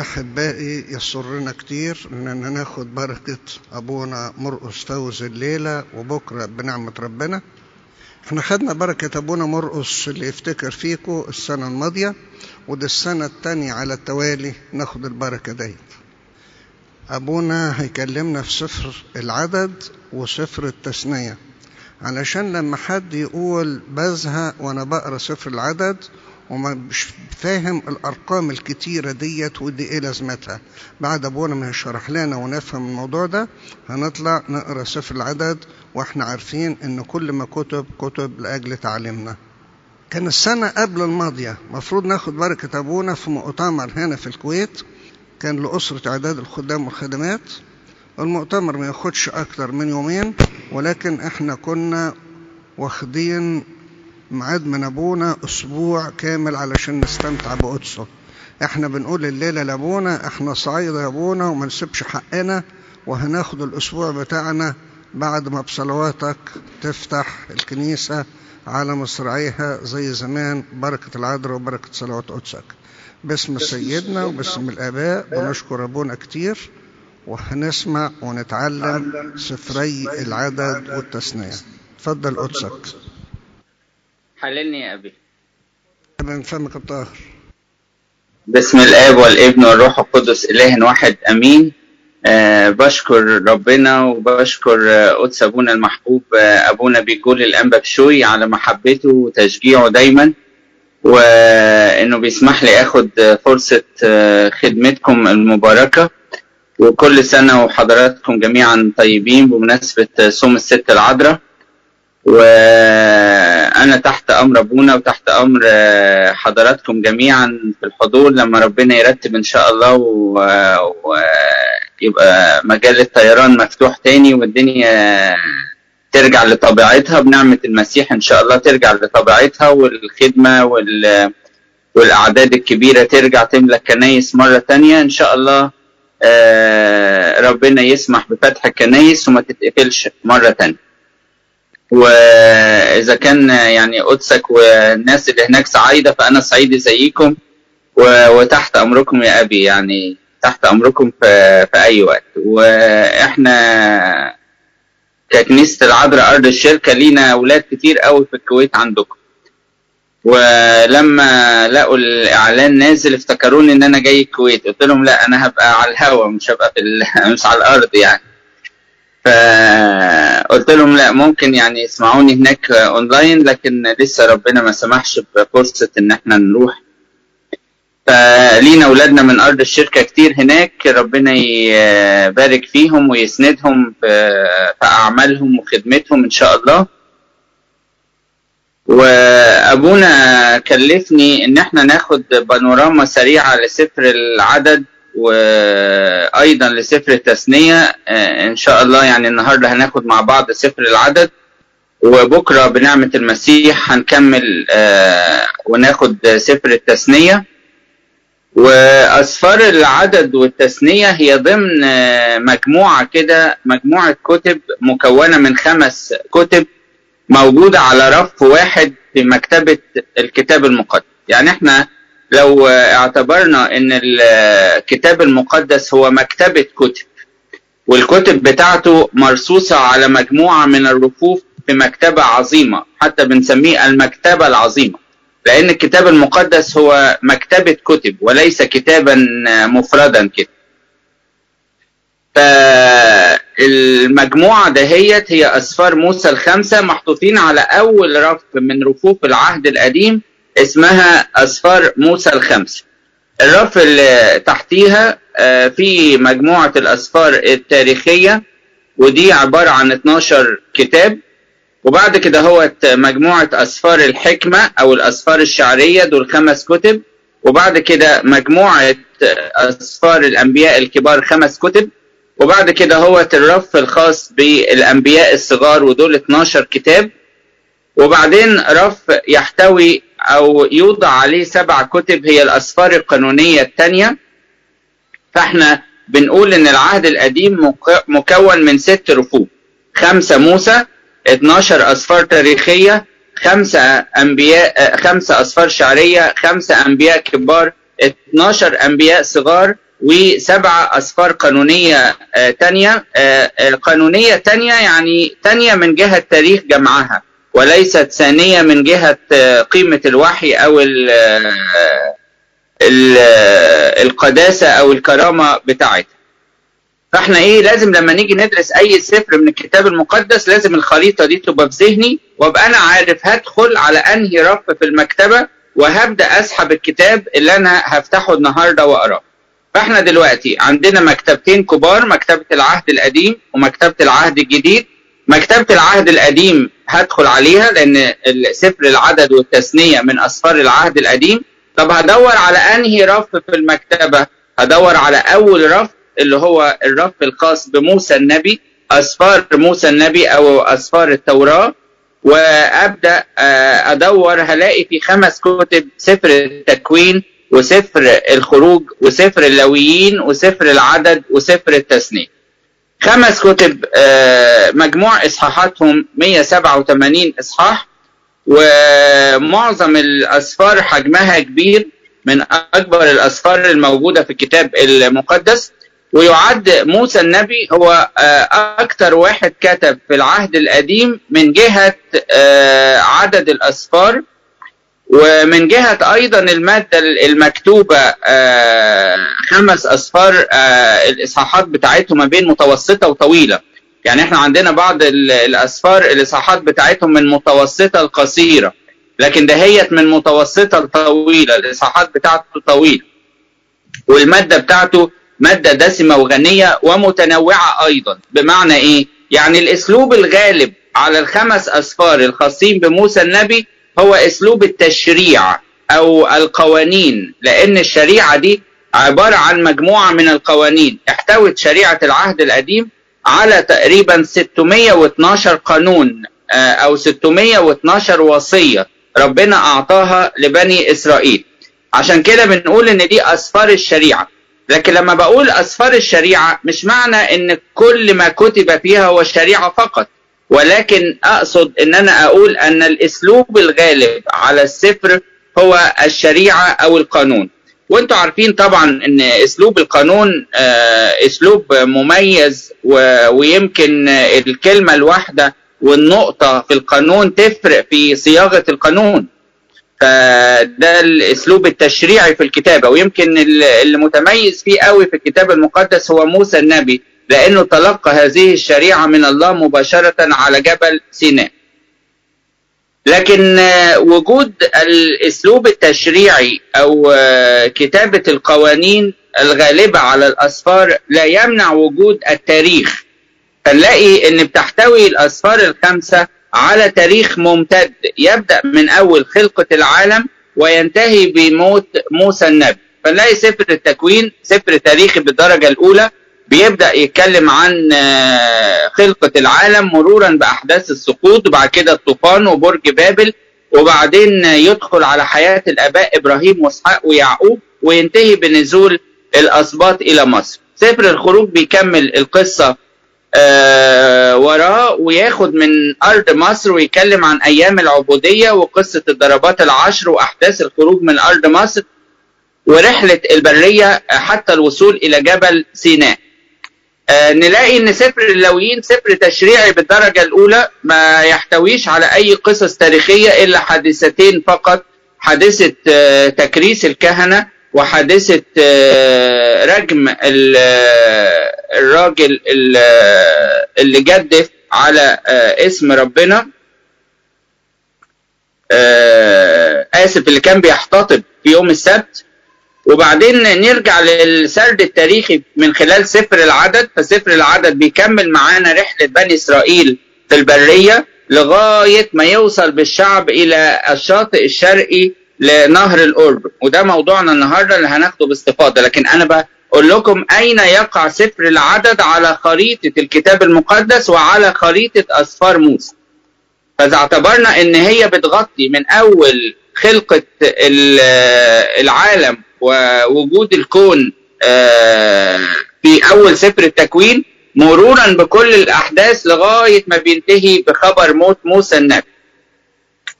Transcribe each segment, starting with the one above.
أحبائي يسرنا كتير إننا ناخد بركة أبونا مرقس فوزي الليلة وبكرة بنعمة ربنا. إحنا خدنا بركة أبونا مرقس اللي يفتكر فيكو السنة الماضية، وده السنة التانية على التوالي ناخد البركة دي. أبونا هيكلمنا في سفر العدد وسفر التثنية، علشان لما حد يقول بزهق وأنا بقرأ سفر العدد وما مش فاهم الأرقام الكتيرة ديت ودي إيه لازمتها، بعد أبونا ما هيشرح لنا ونفهم الموضوع ده هنطلع نقرأ سفر العدد وإحنا عارفين إن كل ما كتب لأجل تعليمنا. كان السنة قبل الماضية مفروض ناخد بركة أبونا في مؤتمر هنا في الكويت، كان لأسرة إعداد الخدام والخدمات. المؤتمر ما ياخدش أكتر من يومين، ولكن إحنا كنا واخدين ميعاد من أبونا أسبوع كامل علشان نستمتع بقدسه. إحنا بنقول الليلة لأبونا إحنا صعيدة يا أبونا وما نسيبش حقنا، وهناخد الأسبوع بتاعنا بعد ما بصلواتك تفتح الكنيسة على مصراعيها زي زمان بركة العذراء وبركة صلوات قدسك. باسم سيدنا وباسم الآباء بنشكر أبونا كتير، وهنسمع ونتعلم سفري العدد والتثنية. تفضل قدسك. حللني يا أبي. من فمك الطاهر. باسم الآب والابن والروح القدس إله واحد أمين. بشكر ربنا وبشكر قدس أبونا المحبوب أبونا بيقول الأنبا شوي على محبته وتشجيعه دايما، وإنه بيسمح لي أخد فرصة خدمتكم المباركة. وكل سنة وحضراتكم جميعا طيبين بمناسبة صوم الست العذراء. وأنا تحت أمر أبونا وتحت أمر حضراتكم جميعا في الحضور لما ربنا يرتب إن شاء الله ويبقى مجال الطيران مفتوح تاني والدنيا ترجع لطبيعتها بنعمة المسيح إن شاء الله، ترجع لطبيعتها والخدمة والأعداد الكبيرة ترجع تملى الكنايس مرة تانية إن شاء الله. ربنا يسمح بفتح الكنايس وما تتقفلش مرة تانية. وإذا كان يعني قدسك والناس اللي هناك صعيدة فأنا صعيدي زيكم، وتحت أمركم يا أبي، يعني تحت أمركم في أي وقت. وإحنا ككنيسة العذراء أرض الشركة لينا أولاد كتير قوي في الكويت عندكم، ولما لقوا الإعلان نازل افتكروني إن أنا جاي الكويت. قلت لهم لا، أنا هبقى على الهوا مش هبقى مش على الأرض يعني. فقلت لهم لا، ممكن يعني يسمعوني هناك اونلاين، لكن لسه ربنا ما سمحش بفرصه ان احنا نروح. فلينا اولادنا من ارض الشركه كتير هناك، ربنا يبارك فيهم ويسندهم في اعمالهم وخدمتهم ان شاء الله. وابونا كلفني ان احنا ناخد بانوراما سريعه لسفر العدد وايضا لسفر التثنية ان شاء الله. يعني النهارده هناخد مع بعض سفر العدد، وبكره بنعمة المسيح هنكمل وناخد سفر التثنية. واسفار العدد والتثنية هي ضمن مجموعة كده، مجموعة كتب مكونة من 5 كتب موجودة على رف واحد في مكتبة الكتاب المقدس. يعني احنا لو اعتبرنا ان الكتاب المقدس هو مكتبة كتب، والكتب بتاعته مرصوصة على مجموعة من الرفوف في مكتبة عظيمة، حتى بنسميه المكتبة العظيمة، لان الكتاب المقدس هو مكتبة كتب وليس كتابا مفردا كده. فالمجموعة دهيت هي اسفار موسى 5 محطوطين على اول رف من رفوف العهد القديم اسمها أسفار موسى 5. الرف اللي تحتيها في مجموعة الأسفار التاريخية، ودي عبارة عن 12 كتاب. وبعد كده هو مجموعة أسفار الحكمة أو الأسفار الشعرية، دول 5 كتب. وبعد كده مجموعة أسفار الأنبياء الكبار 5 كتب. وبعد كده هو الرف الخاص بالأنبياء الصغار، ودول 12 كتاب. وبعدين رف يحتوي أو يوضع عليه 7 كتب هي الأسفار القانونية الثانية. فإحنا بنقول إن العهد القديم مكون من 6 رفوف، 5 موسى، 12 أسفار تاريخية، 5 أنبياء، 5 أسفار شعرية، 5 أنبياء كبار، 12 أنبياء صغار، وسبعة أسفار قانونية تانية. قانونية تانية يعني تانية من جهة تاريخ جمعها وليست ثانية من جهة قيمة الوحي أو القداسة أو الكرامة بتاعتها. فاحنا لازم لما نيجي ندرس اي سفر من الكتاب المقدس لازم الخريطه دي تبقى في ذهني، وابقى انا عارف هدخل على انهي رف في المكتبه وهبدا اسحب الكتاب اللي انا هفتحه النهارده واقراه. فاحنا دلوقتي عندنا مكتبتين كبار، مكتبه العهد القديم ومكتبه العهد الجديد. مكتبه العهد القديم هدخل عليها لان سفر العدد والتثنيه من اسفار العهد القديم. طب هدور على انهي رف في المكتبه؟ هدور على اول رف اللي هو الرف الخاص بموسى النبي، أسفار موسى النبي أو أسفار التوراة، وأبدأ أدور. هلاقي في 5 كتب: سفر التكوين وسفر الخروج وسفر اللاويين وسفر العدد وسفر التثنية. 5 كتب مجموع إصحاحاتهم 187 إصحاح، ومعظم الأسفار حجمها كبير من أكبر الأسفار الموجودة في الكتاب المقدس. ويعد موسى النبي هو أكتر واحد كتب في العهد القديم من جهة عدد الأسفار، ومن جهة أيضا المادة المكتوبة 5 أسفار الإصحاحات بتاعتهم ما بين متوسطة وطويلة. يعني احنا عندنا بعض الأسفار الإصحاحات بتاعتهم من متوسطة القصيرة، لكن دهيت من متوسطة الطويلة، الإصحاحات بتاعته طويلة والمادة بتاعته مادة دسمة وغنية ومتنوعة أيضا. بمعنى إيه؟ يعني الأسلوب الغالب على ال5 أسفار الخاصين بموسى النبي هو أسلوب التشريع أو القوانين، لأن الشريعة دي عبارة عن مجموعة من القوانين. احتوت شريعة العهد القديم على تقريبا 612 قانون أو 612 وصية ربنا أعطاها لبني إسرائيل. عشان كده بنقول إن دي أسفار الشريعة. لكن لما بقول أسفار الشريعة مش معنى إن كل ما كتب فيها هو الشريعة فقط، ولكن أقصد إن أنا أقول أن الأسلوب الغالب على السفر هو الشريعة أو القانون. وإنتوا عارفين طبعا إن أسلوب القانون أسلوب مميز، ويمكن الكلمة الواحدة والنقطة في القانون تفرق في صياغة القانون. فده الاسلوب التشريعي في الكتابه، ويمكن اللي متميز فيه قوي في الكتاب المقدس هو موسى النبي، لانه تلقى هذه الشريعه من الله مباشره على جبل سيناء. لكن وجود الاسلوب التشريعي او كتابه القوانين الغالبه على الاسفار لا يمنع وجود التاريخ. هنلاقي ان بتحتوي الاسفار ال5 على تاريخ ممتد يبدأ من أول خلقة العالم وينتهي بموت موسى النبي. فنلاقي سفر التكوين سفر تاريخي بالدرجة الأولى، بيبدأ يتكلم عن خلقة العالم مرورا بأحداث السقوط وبعد كده الطوفان وبرج بابل، وبعدين يدخل على حياة الآباء إبراهيم وإسحاق ويعقوب، وينتهي بنزول الأسباط إلى مصر. سفر الخروج بيكمل القصة وراه، وياخد من أرض مصر ويتكلم عن أيام العبودية وقصة الضربات العشر وأحداث الخروج من أرض مصر ورحلة البرية حتى الوصول إلى جبل سيناء. نلاقي أن سفر اللاويين سفر تشريعي بالدرجة الأولى، ما يحتويش على أي قصص تاريخية إلا حادثتين فقط: حادثة تكريس الكهنة وحادثة رجم الراجل اللي جدف على اسم ربنا، آسف، اللي كان بيحتطب في يوم السبت. وبعدين نرجع للسرد التاريخي من خلال سفر العدد. فسفر العدد بيكمل معانا رحلة بني إسرائيل في البرية لغاية ما يوصل بالشعب إلى الشاطئ الشرقي لنهر الأردن، وده موضوعنا النهارده اللي هناخده باستفاضه. لكن أنا بقول لكم أين يقع سفر العدد على خريطة الكتاب المقدس وعلى خريطة أسفار موسى. فإذا اعتبرنا إن هي بتغطي من أول خلقة العالم ووجود الكون في أول سفر التكوين مرورا بكل الأحداث لغاية ما بينتهي بخبر موت موسى النبي.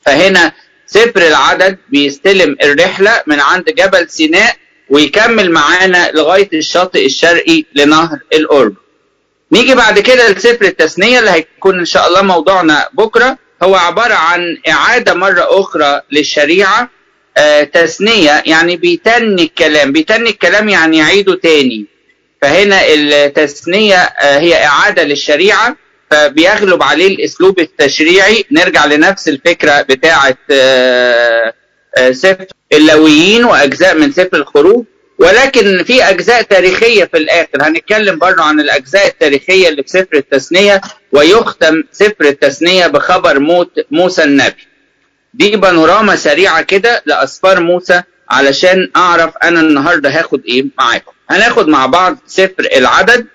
فهنا سفر العدد بيستلم الرحلة من عند جبل سيناء ويكمل معانا لغاية الشاطئ الشرقي لنهر الأورب. نيجي بعد كده لسفر التثنية اللي هيكون إن شاء الله موضوعنا بكرة. هو عبارة عن إعادة مرة أخرى للشريعة، تثنية يعني بيتني الكلام، بيتني الكلام يعني يعيده تاني، فهنا التثنية هي إعادة للشريعة فبيغلب عليه الأسلوب التشريعي. نرجع لنفس الفكرة بتاعة سفر اللويين وأجزاء من سفر الخروج، ولكن في أجزاء تاريخية في الآخر. هنتكلم برضه عن الأجزاء التاريخية اللي في سفر التثنية، ويختم سفر التثنية بخبر موت موسى النبي. دي بانوراما سريعة كده لأسفار موسى علشان أعرف أنا النهاردة هاخد إيه معاكم. هناخد مع بعض سفر العدد،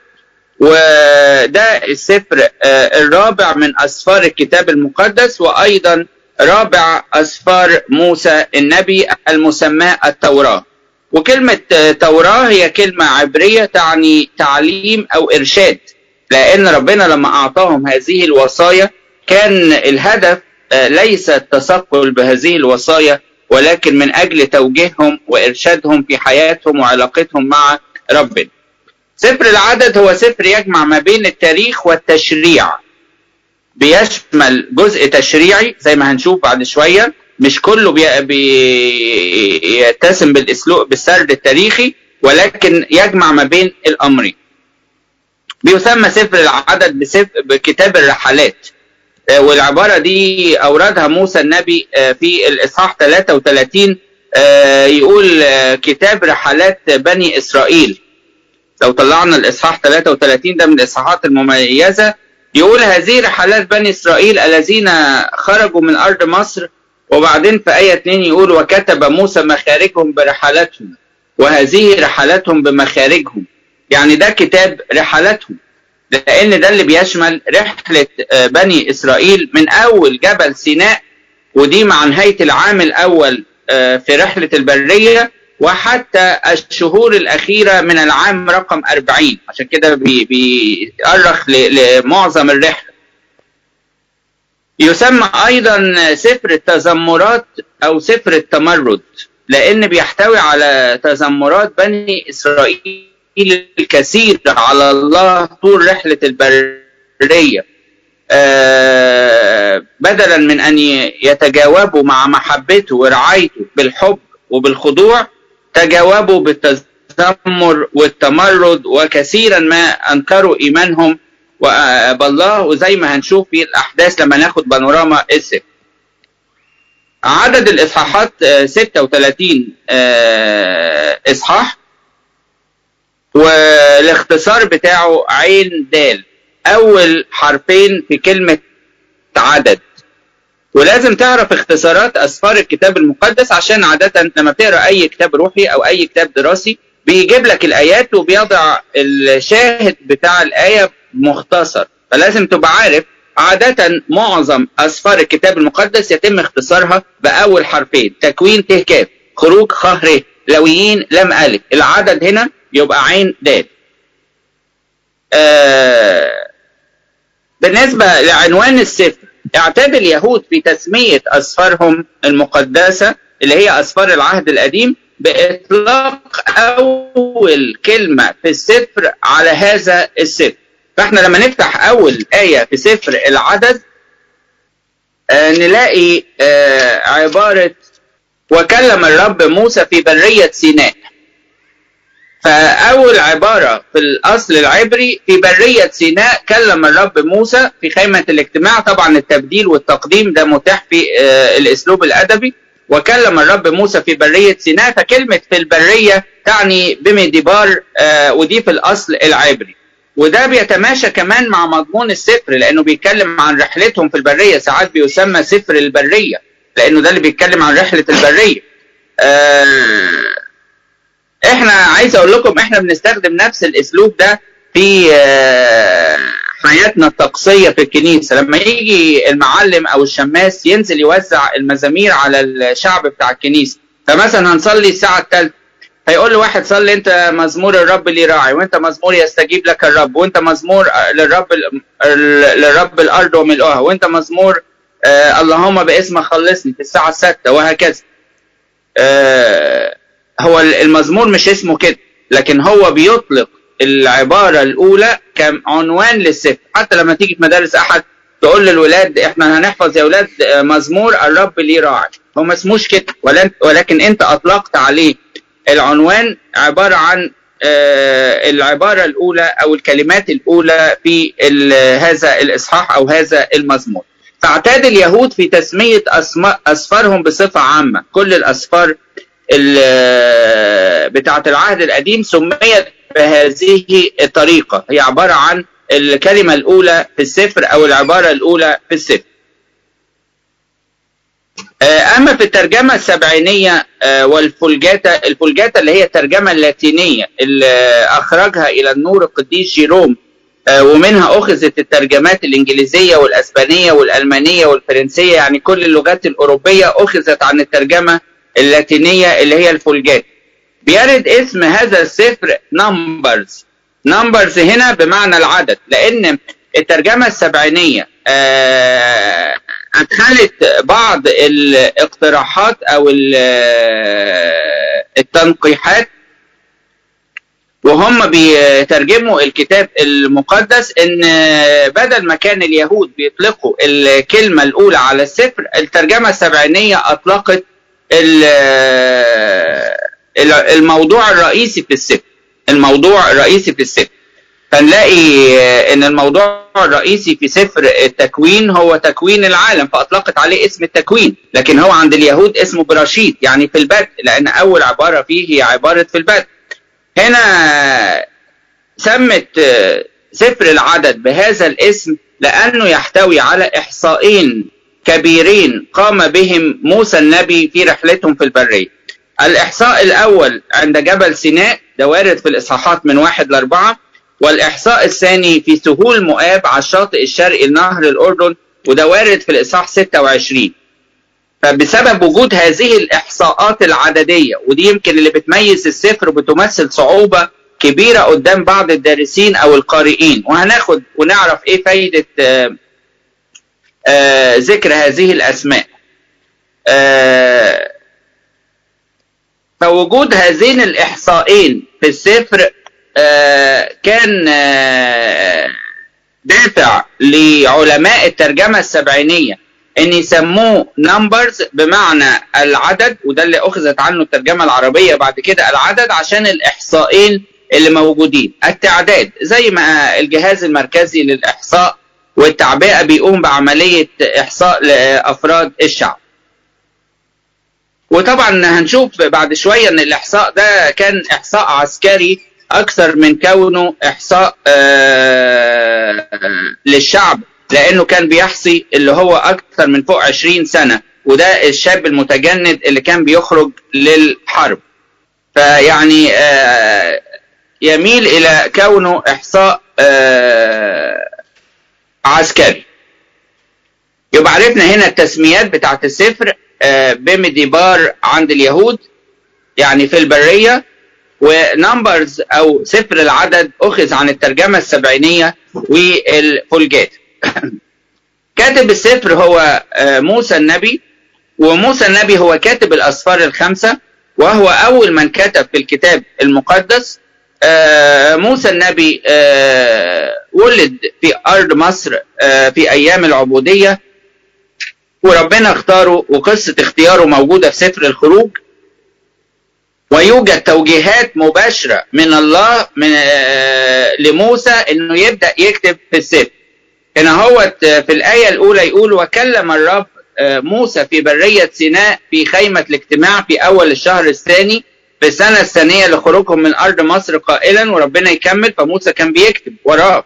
وده السفر الرابع من أسفار الكتاب المقدس، وأيضا رابع أسفار موسى النبي المسماة التوراة. وكلمة توراة هي كلمة عبرية تعني تعليم أو إرشاد، لأن ربنا لما أعطاهم هذه الوصايا كان الهدف ليس التثقل بهذه الوصايا، ولكن من أجل توجيههم وإرشادهم في حياتهم وعلاقتهم مع ربنا. سفر العدد هو سفر يجمع ما بين التاريخ والتشريع، بيشمل جزء تشريعي زي ما هنشوف بعد شوية، مش كله بيتسم بالاسلوب بالسرد التاريخي، ولكن يجمع ما بين الامرين. بيسمى سفر العدد بكتاب الرحلات، والعبارة دي أوردها موسى النبي في الإصحاح 33، يقول كتاب رحلات بني إسرائيل. لو طلعنا الإصحاح 33 ده من الإصحاحات المميزة، يقول هذه رحلات بني إسرائيل الذين خرجوا من أرض مصر. وبعدين في آية 2 يقول وكتب موسى مخارجهم برحلاتهم وهذه رحلاتهم بمخارجهم، يعني ده كتاب رحلاتهم، لأن ده اللي بيشمل رحلة بني إسرائيل من أول جبل سيناء، ودي مع نهاية العام الأول في رحلة البرية وحتى الشهور الأخيرة من العام رقم 40، عشان كده بيأرخ لمعظم الرحلة. يسمى أيضا سفر التذمرات أو سفر التمرد، لأن بيحتوي على تذمرات بني إسرائيل الكثير على الله طول رحلة البرية، بدلا من أن يتجاوبوا مع محبته ورعايته بالحب وبالخضوع، تجاوبوا بالتذمر والتمرد، وكثيرا ما أنكروا إيمانهم بالله، وزي ما هنشوف في الأحداث لما ناخد بانوراما السفر. عدد الإصحاحات 36 إصحاح، والاختصار بتاعه عين دال، أول حرفين في كلمة عدد. ولازم تعرف اختصارات أسفار الكتاب المقدس، عشان عادة لما بتقرأ أي كتاب روحي أو أي كتاب دراسي بيجيب لك الآيات وبيضع الشاهد بتاع الآية مختصر، فلازم تبقى عارف عادة معظم أسفار الكتاب المقدس يتم اختصارها بأول حرفين، تكوين ته كاف، خروج خ ر، لويين لام ألف، العدد هنا يبقى عين دال. بالنسبة لعنوان السفر، اعتاد اليهود في تسمية أسفارهم المقدسة اللي هي أسفار العهد القديم بإطلاق أول كلمة في السفر على هذا السفر. فإحنا لما نفتح أول آية في سفر العدد نلاقي عبارة وكلم الرب موسى في برية سيناء. فأول عبارة في الأصل العبري في برية سيناء كلم الرب موسى في خيمة الاجتماع. طبعا التبديل والتقديم ده متاح في الأسلوب الأدبي. وكلم الرب موسى في برية سيناء، فكلمة في البرية تعني بمدبار، ودي في الأصل العبري، وده بيتماشى كمان مع مضمون السفر لأنه بيتكلم عن رحلتهم في البرية. ساعات بيسمى سفر البرية لأنه ده اللي بيتكلم عن رحلة البرية. احنا عايز اقول لكم احنا بنستخدم نفس الاسلوب ده في حياتنا الطقسية في الكنيسة. لما يجي المعلم او الشماس ينزل يوزع المزامير على الشعب بتاع الكنيسة، فمثلا هنصلي الساعة 3، هيقول لواحد صلي انت مزمور الرب لي راعي، وانت مزمور يستجيب لك الرب، وانت مزمور للرب الارض وملؤها، وانت مزمور اللهم باسمك خلصني في الساعة 6، وهكذا. هو المزمور مش اسمه كده، لكن هو بيطلق العبارة الأولى كعنوان للسفر. حتى لما تيجي في مدارس أحد تقول للولاد احنا هنحفظ يا ولاد مزمور الرب لي راعي، هو ما اسموش كده، ولكن انت أطلقت عليه العنوان عبارة عن العبارة الأولى أو الكلمات الأولى في هذا الإصحاح أو هذا المزمور. فاعتاد اليهود في تسمية أسفارهم بصفة عامة، كل الأسفار بتاعة العهد القديم سميت بهذه الطريقة، هي عبارة عن الكلمة الأولى في السفر أو العبارة الأولى في السفر. أما في الترجمة السبعينية والفولجاتة، الفولجاتة اللي هي الترجمة اللاتينية اللي أخرجها إلى النور القديس جيروم، ومنها أخذت الترجمات الإنجليزية والأسبانية والألمانية والفرنسية، يعني كل اللغات الأوروبية أخذت عن الترجمة اللاتينية اللي هي الفولجاتة. بيرد اسم هذا السفر نمبرز، نمبرز هنا بمعنى العدد، لأن الترجمة السبعينية أدخلت بعض الاقتراحات أو التنقيحات وهم بيترجموا الكتاب المقدس، إن بدل ما كان اليهود بيطلقوا الكلمة الأولى على السفر، الترجمة السبعينية أطلقت الموضوع الرئيسي في السفر، الموضوع الرئيسي في السفر. فنلاقي ان الموضوع الرئيسي في سفر التكوين هو تكوين العالم، فاطلقت عليه اسم التكوين، لكن هو عند اليهود اسمه براشيد، يعني في البدء، لان اول عباره فيه هي عباره في البدء. هنا سمت سفر العدد بهذا الاسم لانه يحتوي على احصائين كبيرين قام بهم موسى النبي في رحلتهم في البريه. الاحصاء الاول عند جبل سيناء، ده وارد في الاصحاحات من 1 ل 4، والإحصاء الثاني في سهول مؤاب على الشاطئ الشرقي لنهر الأردن، وده وارد في الإصحاح 26. فبسبب وجود هذه الإحصاءات العددية، ودي يمكن اللي بتميز السفر وبتمثل صعوبة كبيرة قدام بعض الدارسين أو القارئين، وهناخد ونعرف إيه فايدة ذكر هذه الأسماء. فوجود هذين الإحصائين في السفر كان دافع لعلماء الترجمة السبعينية ان يسموه نمبرز بمعنى العدد، وده اللي اخذت عنه الترجمة العربية بعد كده العدد، عشان الاحصائين اللي موجودين. التعداد زي ما الجهاز المركزي للاحصاء والتعبئة بيقوم بعملية احصاء لافراد الشعب، وطبعا هنشوف بعد شوية ان الاحصاء ده كان احصاء عسكري أكثر من كونه إحصاء للشعب، لأنه كان بيحصي اللي هو أكثر من فوق 20 سنة، وده الشاب المتجند اللي كان بيخرج للحرب. فيعني يميل إلى كونه إحصاء عسكري. يبقى عرفنا هنا التسميات بتاعة السفر، بمديبار عند اليهود يعني في البرية، ونمبرز أو سفر العدد أخذ عن الترجمة السبعينية والفولجات. كاتب السفر هو موسى النبي، وموسى النبي هو كاتب الأسفار ال5، وهو أول من كتب في الكتاب المقدس. موسى النبي ولد في أرض مصر في أيام العبودية، وربنا اختاره، وقصة اختياره موجودة في سفر الخروج. ويوجد توجيهات مباشرة من الله لموسى انه يبدأ يكتب في السفر. هنا هو في الآية الأولى يقول: وكلم الرب موسى في برية سيناء في خيمة الاجتماع في أول الشهر الثاني في السنة الثانية لخروجهم من أرض مصر قائلا. وربنا يكمل، فموسى كان بيكتب وراه.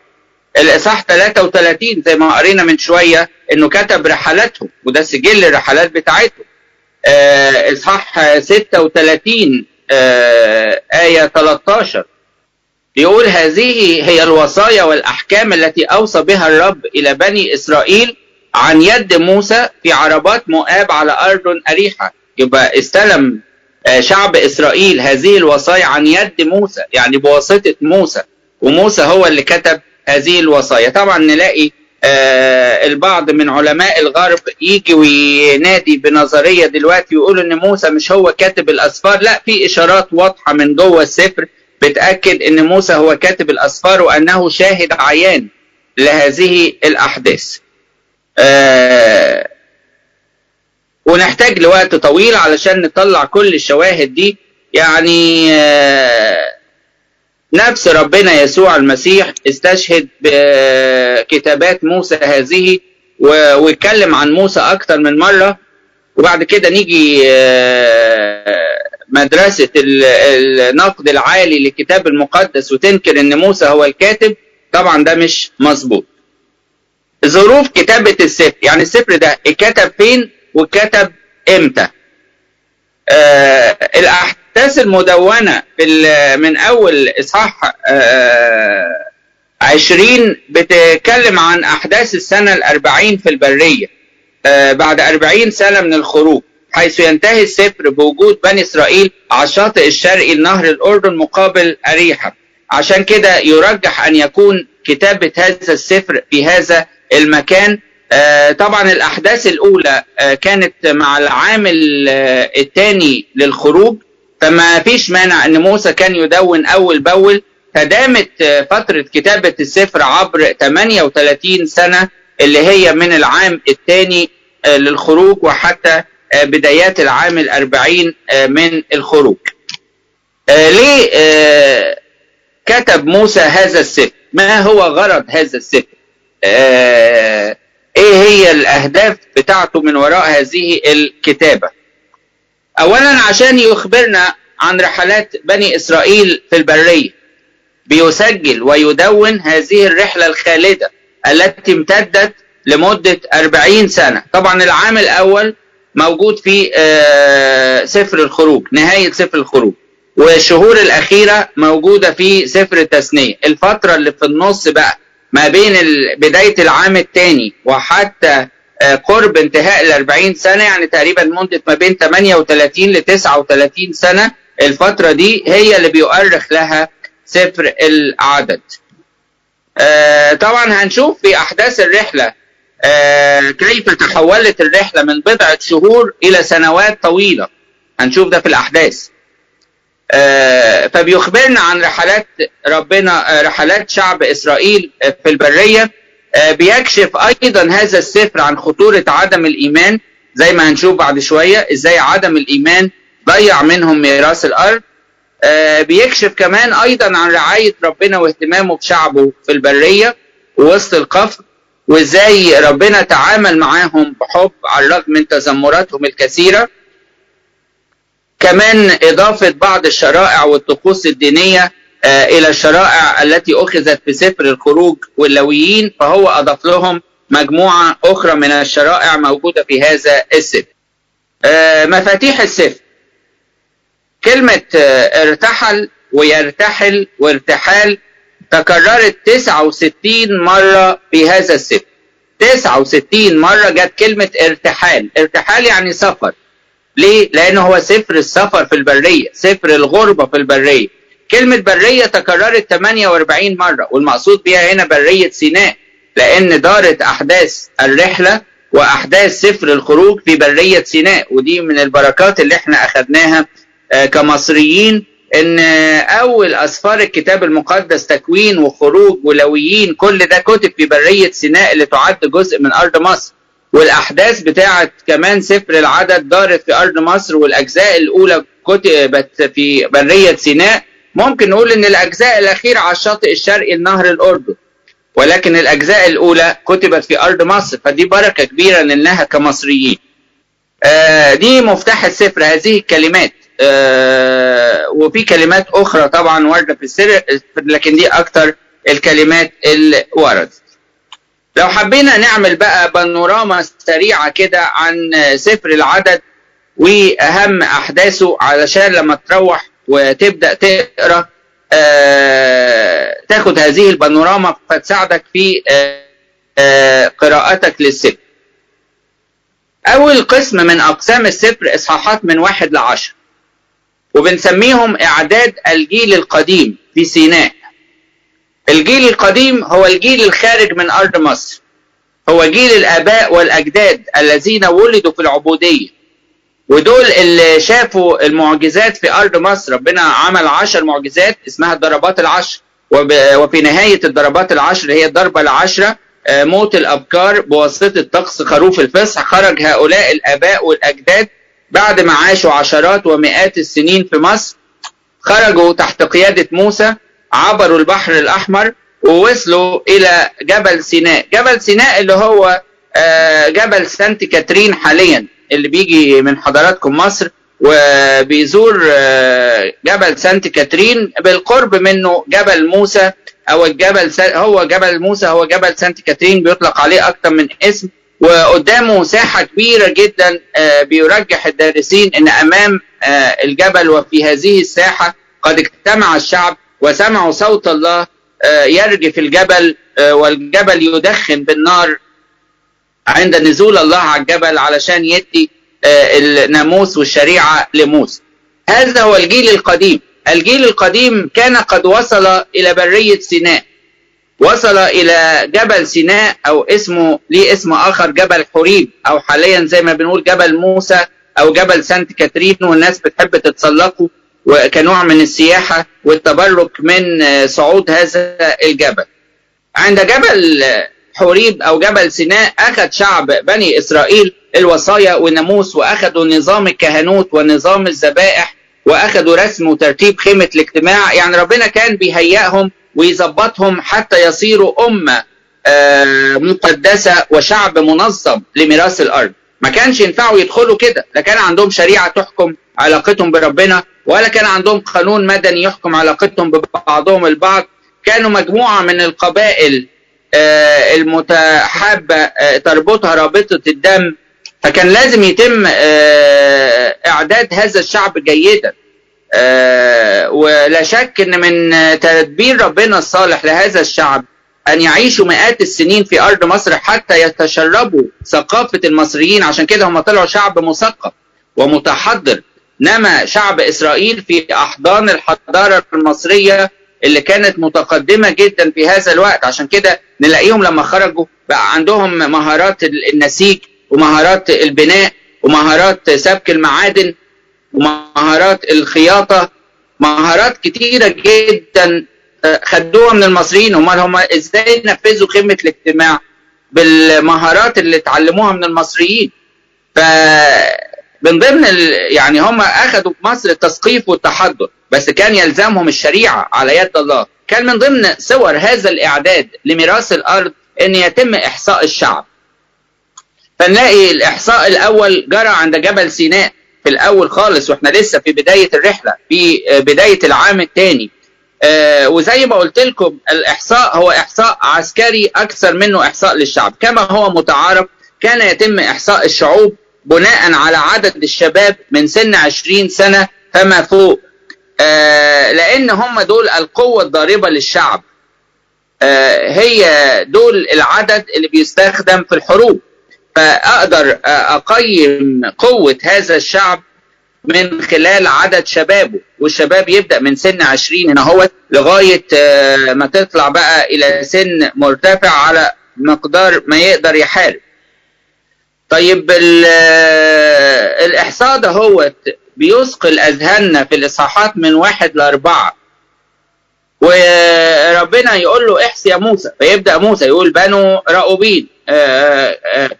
الإصحاح 33 زي ما قرينا من شوية انه كتب رحلاتهم، وده سجل الرحلات بتاعتهم. إصحاح 36 آية 13 يقول: هذه هي الوصايا والأحكام التي أوصى بها الرب إلى بني إسرائيل عن يد موسى في عربات مؤاب على أرض أريحة. يبقى استلم شعب إسرائيل هذه الوصايا عن يد موسى، يعني بواسطة موسى، وموسى هو اللي كتب هذه الوصايا. طبعا نلاقي البعض من علماء الغرب يجي وينادي بنظرية دلوقتي ويقول ان موسى مش هو كاتب الاسفار. لا، في اشارات واضحة من جوه السفر بتأكد ان موسى هو كاتب الاسفار وانه شاهد عيان لهذه الاحداث. ونحتاج لوقت طويل علشان نطلع كل الشواهد دي. يعني نفس ربنا يسوع المسيح استشهد بكتابات موسى هذه واتكلم عن موسى اكتر من مرة. وبعد كده نيجي مدرسة النقد العالي للكتاب المقدس وتنكر ان موسى هو الكاتب، طبعا ده مش مظبوط. ظروف كتابة السفر، يعني السفر ده اتكتب فين واتكتب امتى. الاحداث المدونة من اول اصحاح 20 بتتكلم عن احداث السنة 40 في البرية، بعد 40 سنة من الخروج، حيث ينتهي السفر بوجود بني اسرائيل على الشاطئ الشرقي لنهر الاردن مقابل اريحا. عشان كده يرجح ان يكون كتابة هذا السفر في هذا المكان. طبعا الاحداث الاولى كانت مع العام الثاني للخروج، فما فيش مانع ان موسى كان يدون اول باول. فدامت فترة كتابة السفر عبر 38 سنة اللي هي من العام الثاني للخروج وحتى بدايات العام 40 من الخروج. ليه كتب موسى هذا السفر؟ ما هو غرض هذا السفر؟ ايه هي الاهداف بتاعته من وراء هذه الكتابة؟ اولا عشان يخبرنا عن رحلات بني اسرائيل في البرية، بيسجل ويدون هذه الرحلة الخالدة التي امتدت لمدة 40 سنة. طبعا العام الاول موجود في سفر الخروج، نهاية سفر الخروج، والشهور الأخيرة موجودة في سفر التثنية. الفترة اللي في النص بقى ما بين بداية العام الثاني وحتى قرب انتهاء 40 سنة، يعني تقريبا مدة ما بين 38 ل 39 سنة، الفترة دي هي اللي بيؤرخ لها سفر العدد. طبعا هنشوف في أحداث الرحلة كيف تحولت الرحلة من بضعة شهور إلى سنوات طويلة، هنشوف ده في الأحداث. فبيخبرنا عن رحلات ربنا، رحلات شعب إسرائيل في البرية. بيكشف أيضا هذا السفر عن خطورة عدم الإيمان، زي ما هنشوف بعد شوية إزاي عدم الإيمان ضيع منهم ميراث الأرض. بيكشف كمان أيضا عن رعاية ربنا واهتمامه بشعبه في البرية ووسط القفر، وإزاي ربنا تعامل معاهم بحب على الرغم من تذمراتهم الكثيرة. كمان إضافة بعض الشرائع والطقوس الدينية إلى الشرائع التي أخذت في سفر الخروج واللويين، فهو أضاف لهم مجموعة أخرى من الشرائع موجودة في هذا السفر. مفاتيح السفر، كلمة ارتحل ويرتحل وارتحال تكررت 69 مرة في هذا السفر. 69 مرة جت كلمة ارتحال. ارتحال يعني سفر. ليه؟ لأنه هو سفر السفر في البرية، سفر الغربة في البرية. كلمة برية تكررت 48 مرة، والمقصود بها هنا برية سيناء، لأن دارت أحداث الرحلة وأحداث سفر الخروج في برية سيناء. ودي من البركات اللي احنا أخذناها كمصريين، إن أول أسفار الكتاب المقدس تكوين وخروج ولويين كل ده كتب في برية سيناء اللي تعد جزء من أرض مصر. والأحداث بتاعت كمان سفر العدد دارت في أرض مصر، والأجزاء الأولى كتبت في برية سيناء. ممكن نقول إن الأجزاء الأخيرة على الشاطئ الشرقي لنهر الأردن، ولكن الأجزاء الأولى كتبت في أرض مصر، فدي بركة كبيرة لنا كمصريين. دي مفتاح السفر، هذه الكلمات. وفي كلمات أخرى طبعا واردة في السر، لكن دي أكتر الكلمات اللي وردت. لو حبينا نعمل بقى بانوراما سريعة كده عن سفر العدد وأهم أحداثه، علشان لما تروح وتبدأ تقرأ تاخد هذه البانوراما فتساعدك في قراءتك للسفر. أول قسم من أقسام السفر إصحاحات من 1 ل 10، وبنسميهم إعداد الجيل القديم في سيناء. الجيل القديم هو الجيل الخارج من أرض مصر، هو جيل الآباء والأجداد الذين ولدوا في العبودية، ودول اللي شافوا المعجزات في أرض مصر. ربنا عمل 10 معجزات اسمها الضربات العشر، وفي نهاية الضربات العشر هي الضربة العشرة موت الأبكار بواسطة طقس خروف الفصح. خرج هؤلاء الآباء والأجداد بعد ما عاشوا عشرات ومئات السنين في مصر، خرجوا تحت قيادة موسى، عبروا البحر الأحمر ووصلوا إلى جبل سيناء. جبل سيناء اللي هو جبل سانت كاترين حاليا، اللي بيجي من حضراتكم مصر وبيزور جبل سانت كاترين، بالقرب منه جبل موسى أو الجبل هو جبل موسى، هو جبل سانت كاترين بيطلق عليه أكتر من اسم. وقدامه مساحة كبيرة جدا، بيرجح الدارسين أن أمام الجبل وفي هذه الساحة قد اجتمع الشعب وسمعوا صوت الله يرجف الجبل، والجبل يدخن بالنار عند نزول الله على الجبل علشان يدي الناموس والشريعة لموسى. هذا هو الجيل القديم. الجيل القديم كان قد وصل إلى برية سيناء، وصل إلى جبل سيناء، أو اسمه ليه اسم آخر جبل حوريب، أو حاليا زي ما بنقول جبل موسى أو جبل سانت كاترين، والناس بتحب تتسلقه وكنوع من السياحة والتبرك من صعود هذا الجبل. عند جبل حوريب أو جبل سيناء أخذ شعب بني إسرائيل الوصايا والناموس، وأخذوا نظام الكهنوت ونظام الذبائح، وأخذوا رسم وترتيب خيمة الاجتماع. يعني ربنا كان بيهيئهم ويظبطهم حتى يصيروا أمة مقدسة وشعب منظم لميراث الأرض. ما كانش ينفعوا يدخلوا كده، لا كان عندهم شريعة تحكم علاقتهم بربنا، ولا كان عندهم قانون مدني يحكم علاقتهم ببعضهم البعض. كانوا مجموعة من القبائل المتحابة تربطها رابطة الدم، فكان لازم يتم إعداد هذا الشعب جيدا. ولا شك أن من تدبير ربنا الصالح لهذا الشعب أن يعيشوا مئات السنين في أرض مصر حتى يتشربوا ثقافة المصريين. عشان كده هم طلعوا شعب مثقف ومتحضر، نما شعب إسرائيل في أحضان الحضارة المصرية اللي كانت متقدمة جدا في هذا الوقت. عشان كده نلاقيهم لما خرجوا بقى عندهم مهارات النسيج، ومهارات البناء، ومهارات سبك المعادن، ومهارات الخياطة، مهارات كتيرة جدا خدوها من المصريين. امال هم ازاي نفذوا خدمة الاجتماع؟ بالمهارات اللي اتعلموها من المصريين. من ضمن يعني هم اخذوا في مصر التثقيف والتحضر، بس كان يلزمهم الشريعة على يد الله. كان من ضمن صور هذا الاعداد لميراث الارض ان يتم احصاء الشعب. فنلاقي الاحصاء الاول جرى عند جبل سيناء في الاول خالص، واحنا لسه في بداية الرحلة، في بداية العام الثاني. وزي ما قلت لكم الاحصاء هو احصاء عسكري اكثر منه احصاء للشعب. كما هو متعارف كان يتم احصاء الشعوب بناء على عدد الشباب من سن 20 سنة فما فوق، لأن هم دول القوة الضاربة للشعب. هي دول العدد اللي بيستخدم في الحروب، فأقدر أقيم قوة هذا الشعب من خلال عدد شبابه. والشباب يبدأ من سن 20 هنا هو لغاية ما تطلع بقى إلى سن مرتفع على مقدار ما يقدر يحارب. طيب الإحصاء ده هو بيثقل أذهاننا في الإصحاحات من 1 ل4، وربنا يقول له احصي يا موسى، فيبدأ موسى يقول بنو راؤوبين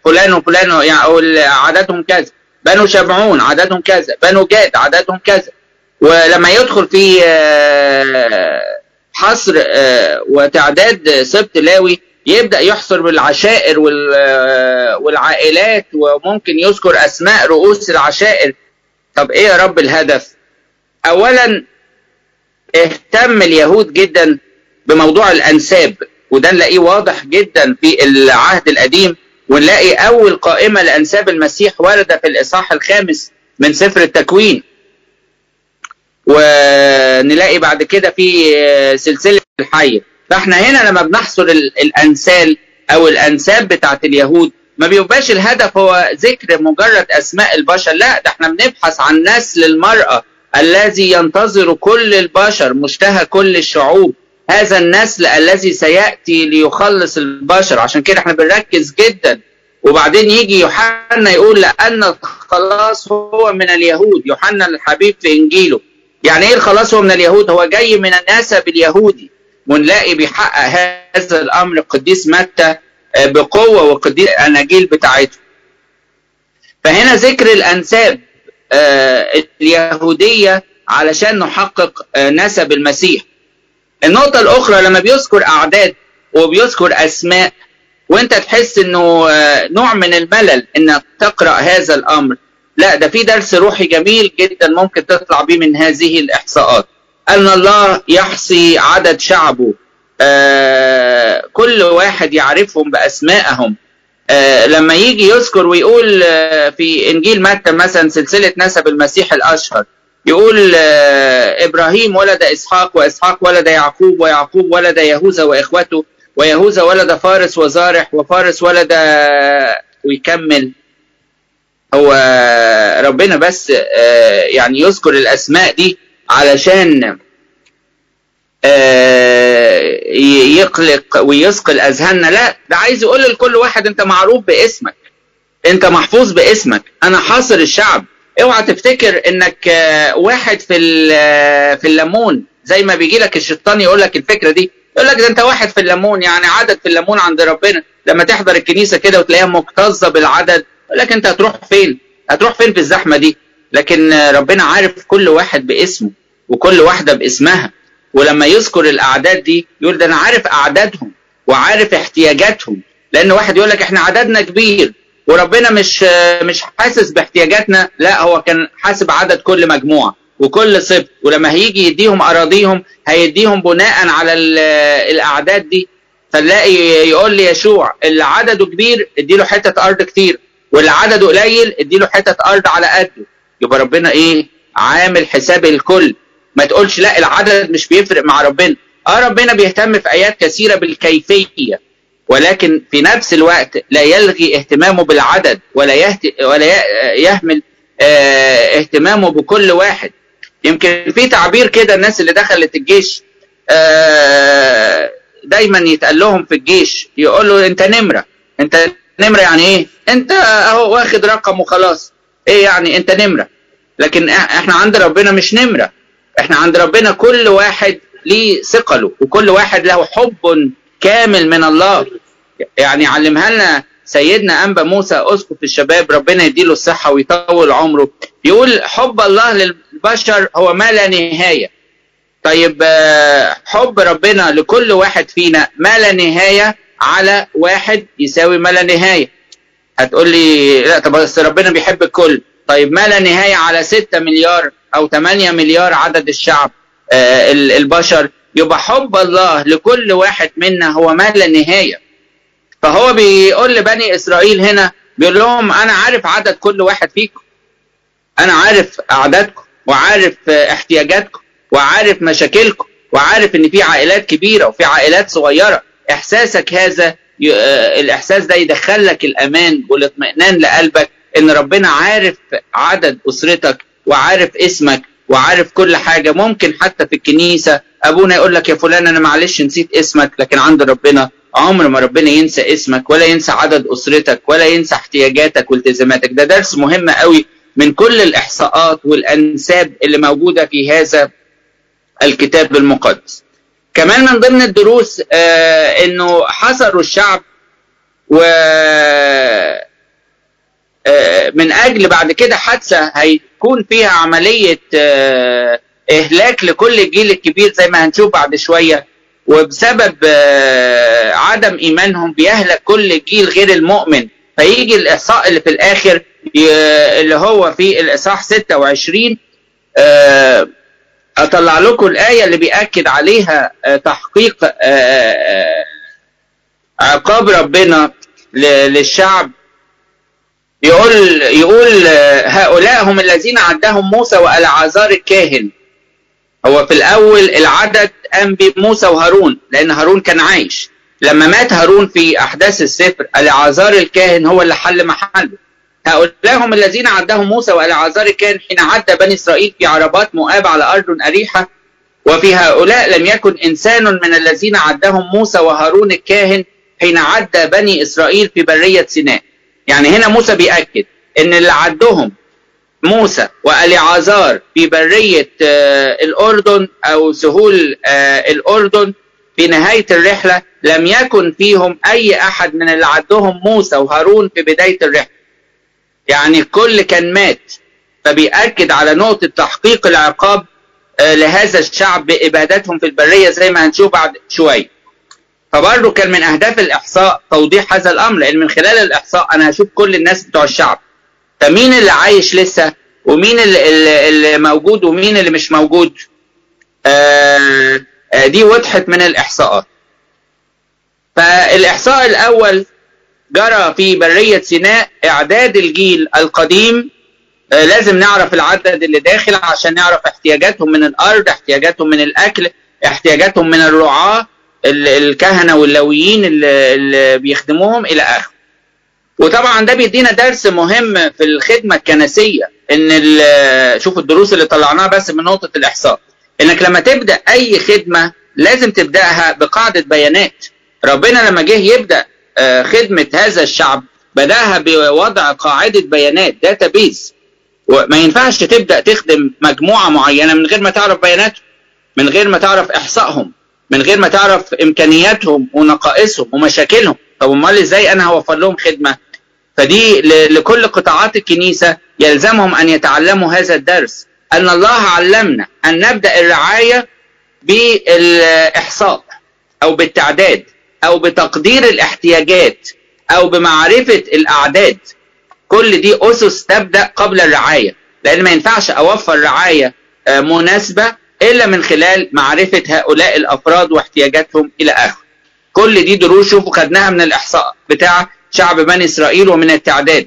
فلان وفلان، يعني عددهم كذا، بنو شبعون عددهم كذا، بنو جاد عددهم كذا. ولما يدخل في حصر وتعداد سبط لاوي يبدأ يحصر بالعشائر والعائلات، وممكن يذكر أسماء رؤوس العشائر. طب إيه يا رب الهدف؟ أولا اهتم اليهود جدا بموضوع الأنساب، وده نلاقيه واضح جدا في العهد القديم. ونلاقي أول قائمة لأنساب المسيح وردة في الإصحاح 5 من سفر التكوين، ونلاقي بعد كده في سلسلة الحية. فاحنا هنا لما بنحصر الانسال او الانساب بتاعت اليهود ما بيبقاش الهدف هو ذكر مجرد اسماء البشر، لا، ده احنا بنبحث عن نسل المرأة الذي ينتظر كل البشر مشتهى كل الشعوب. هذا النسل الذي سيأتي ليخلص البشر. عشان كده احنا بنركز جدا. وبعدين يجي يوحنا يقول لأن الخلاص هو من اليهود. يوحنا الحبيب في إنجيله يعني ايه الخلاص هو من اليهود؟ هو جاي من النسب اليهودي. ونلاقي بيحقق هذا الأمر القديس متى بقوة وقديس الأناجيل بتاعته. فهنا ذكر الأنساب اليهودية علشان نحقق نسب المسيح. النقطة الأخرى لما بيذكر أعداد وبيذكر أسماء وانت تحس انه نوع من الملل انك تقرأ هذا الأمر، لا ده في درس روحي جميل جدا ممكن تطلع بيه من هذه الإحصاءات. أن الله يحصي عدد شعبه، كل واحد يعرفهم بأسمائهم. لما يجي يذكر ويقول في إنجيل متى مثلا سلسلة نسب المسيح الأشهر يقول إبراهيم ولد إسحاق وإسحاق ولد يعقوب ويعقوب ولد يهوذا وإخوته ويهوذا ولد فارس وزارح وفارس ولد، ويكمل. هو ربنا بس يعني يذكر الأسماء دي علشان يقلق ويثقل أذهاننا. لا ده عايز يقول لكل واحد انت معروف باسمك، انت محفوظ باسمك، انا حاصر الشعب. اوعى تفتكر انك واحد في الليمون زي ما بيجي لك الشيطان يقول لك الفكرة دي، يقول لك ده انت واحد في الليمون يعني عدد في الليمون عند ربنا. لما تحضر الكنيسة كده وتلاقيها مكتظة بالعدد يقول لك انت هتروح فين في الزحمة دي؟ لكن ربنا عارف كل واحد باسمه وكل واحدة باسمها. ولما يذكر الأعداد دي يقول ده أنا عارف أعدادهم وعارف احتياجاتهم. لأن واحد يقول لك إحنا عددنا كبير وربنا مش حاسس باحتياجاتنا، لا هو كان حاسب عدد كل مجموعة وكل سبط. ولما هيجي يديهم أراضيهم هيديهم بناء على الأعداد دي. فنلاقي يقول لي يشوع اللي عدده كبير اديله حتة أرض كتير، واللي عدده قليل اديله حتة أرض على قده. يبقى ربنا إيه؟ عامل حساب الكل. ما تقولش لا العدد مش بيفرق مع ربنا. ربنا بيهتم في آيات كثيرة بالكيفية، ولكن في نفس الوقت لا يلغي اهتمامه بالعدد ولا يهمل اهتمامه بكل واحد. يمكن في تعبير كده الناس اللي دخلت الجيش دايما يتقال لهم في الجيش يقول له انت نمرة يعني ايه؟ انت اهو واخد رقم وخلاص، ايه يعني انت نمرة؟ لكن احنا عند ربنا مش نمرة، احنا عند ربنا كل واحد ليه ثقله وكل واحد له حب كامل من الله. يعني علمها لنا سيدنا أنبا موسى أسقف الشباب ربنا يديله الصحة ويطول عمره، يقول حب الله للبشر هو ما لا نهاية. طيب حب ربنا لكل واحد فينا ما لا نهاية على واحد يساوي ما لا نهاية. هتقول لي لا طب بس ربنا بيحب الكل. طيب ما لا نهاية على 6 مليار أو 8 مليار عدد الشعب البشر. يبقى حب الله لكل واحد منا هو ما لا نهاية. فهو بيقول لبني إسرائيل هنا بيقول لهم أنا عارف عدد كل واحد فيكم، أنا عارف أعدادكم وعارف احتياجاتكم وعارف مشاكلكم وعارف إن في عائلات كبيرة وفي عائلات صغيرة. إحساسك هذا الإحساس ده يدخلك الأمان والاطمئنان لقلبك إن ربنا عارف عدد أسرتك وعارف اسمك وعارف كل حاجة. ممكن حتى في الكنيسة أبونا يقول لك يا فلان أنا معلش نسيت اسمك، لكن عند ربنا عمر ما ربنا ينسى اسمك ولا ينسى عدد أسرتك ولا ينسى احتياجاتك والتزاماتك. ده درس مهم قوي من كل الإحصاءات والأنساب اللي موجودة في هذا الكتاب المقدس. كمان من ضمن الدروس إنه حصروا الشعب و من أجل بعد كده حادثة هيكون فيها عملية إهلاك لكل الجيل الكبير زي ما هنشوف بعد شوية. وبسبب عدم إيمانهم بيهلك كل الجيل غير المؤمن. فيجي الإحصاء اللي في الآخر اللي هو في الإصحاح 26 أطلع لكم الآية اللي بيأكد عليها تحقيق عقاب ربنا للشعب. يقول هؤلاء هم الذين عدهم موسى والعازار الكاهن. هو في الأول العدد قام بموسى وهارون لأن هارون كان عايش. لما مات هارون في أحداث السفر العازار الكاهن هو اللي حل محله. هؤلاء هم الذين عدهم موسى والعازار الكاهن حين عدى بني إسرائيل في عربات مؤاب على أرض أريحة وفي هؤلاء لم يكن إنسان من الذين عدهم موسى وهارون الكاهن حين عدى بني إسرائيل في برية سيناء. يعني هنا موسى بيأكد إن اللي عدهم موسى وإليعازار في برية الأردن أو سهول الأردن في نهاية الرحلة لم يكن فيهم أي أحد من اللي عدهم موسى وهارون في بداية الرحلة، يعني كل كان مات. فبيأكد على نقطة تحقيق العقاب لهذا الشعب بإبادتهم في البرية زي ما هنشوف بعد شوية. فبرضه كان من أهداف الإحصاء توضيح هذا الأمر، لأن من خلال الإحصاء أنا هشوف كل الناس بتوع الشعب، فمين اللي عايش لسه ومين اللي موجود ومين اللي مش موجود. دي وضحت من الإحصاءات. فالإحصاء الأول جرى في برية سيناء إعداد الجيل القديم. لازم نعرف العدد اللي داخل عشان نعرف احتياجاتهم من الأرض، احتياجاتهم من الأكل، احتياجاتهم من الرعاة، الكهنة واللويين اللي بيخدموهم إلى آخره. وطبعا ده بيدينا درس مهم في الخدمة الكنسية، إن شوفوا الدروس اللي طلعناها بس من نقطة الإحصاء، إنك لما تبدأ أي خدمة لازم تبدأها بقاعدة بيانات. ربنا لما جه يبدأ خدمة هذا الشعب بدأها بوضع قاعدة بيانات، داتابيز. وما ينفعش تبدأ تخدم مجموعة معينة من غير ما تعرف بياناتهم، من غير ما تعرف إحصائهم، من غير ما تعرف إمكانياتهم ونقائصهم ومشاكلهم. طب أمال إزاي أنا هوفر لهم خدمة؟ فدي لكل قطاعات الكنيسة يلزمهم أن يتعلموا هذا الدرس، أن الله علمنا أن نبدأ الرعاية بالإحصاء أو بالتعداد أو بتقدير الاحتياجات أو بمعرفة الأعداد. كل دي أسس تبدأ قبل الرعاية، لأن ما ينفعش أوفر رعاية مناسبة إلا من خلال معرفة هؤلاء الأفراد واحتياجاتهم إلى آخره. كل دي دروس شوفوا خدناها من الإحصاء بتاع شعب بني إسرائيل ومن التعداد.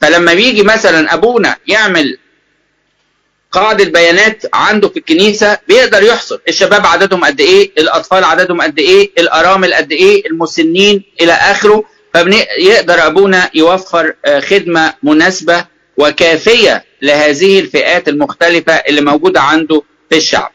فلما بيجي مثلا أبونا يعمل قاعدة بيانات عنده في الكنيسة بيقدر يحصر الشباب عددهم قد إيه، الأطفال عددهم قد إيه، الأرامل قد إيه، المسنين إلى آخره. فيقدر أبونا يوفر خدمة مناسبة وكافية لهذه الفئات المختلفة اللي موجودة عنده في الشعب.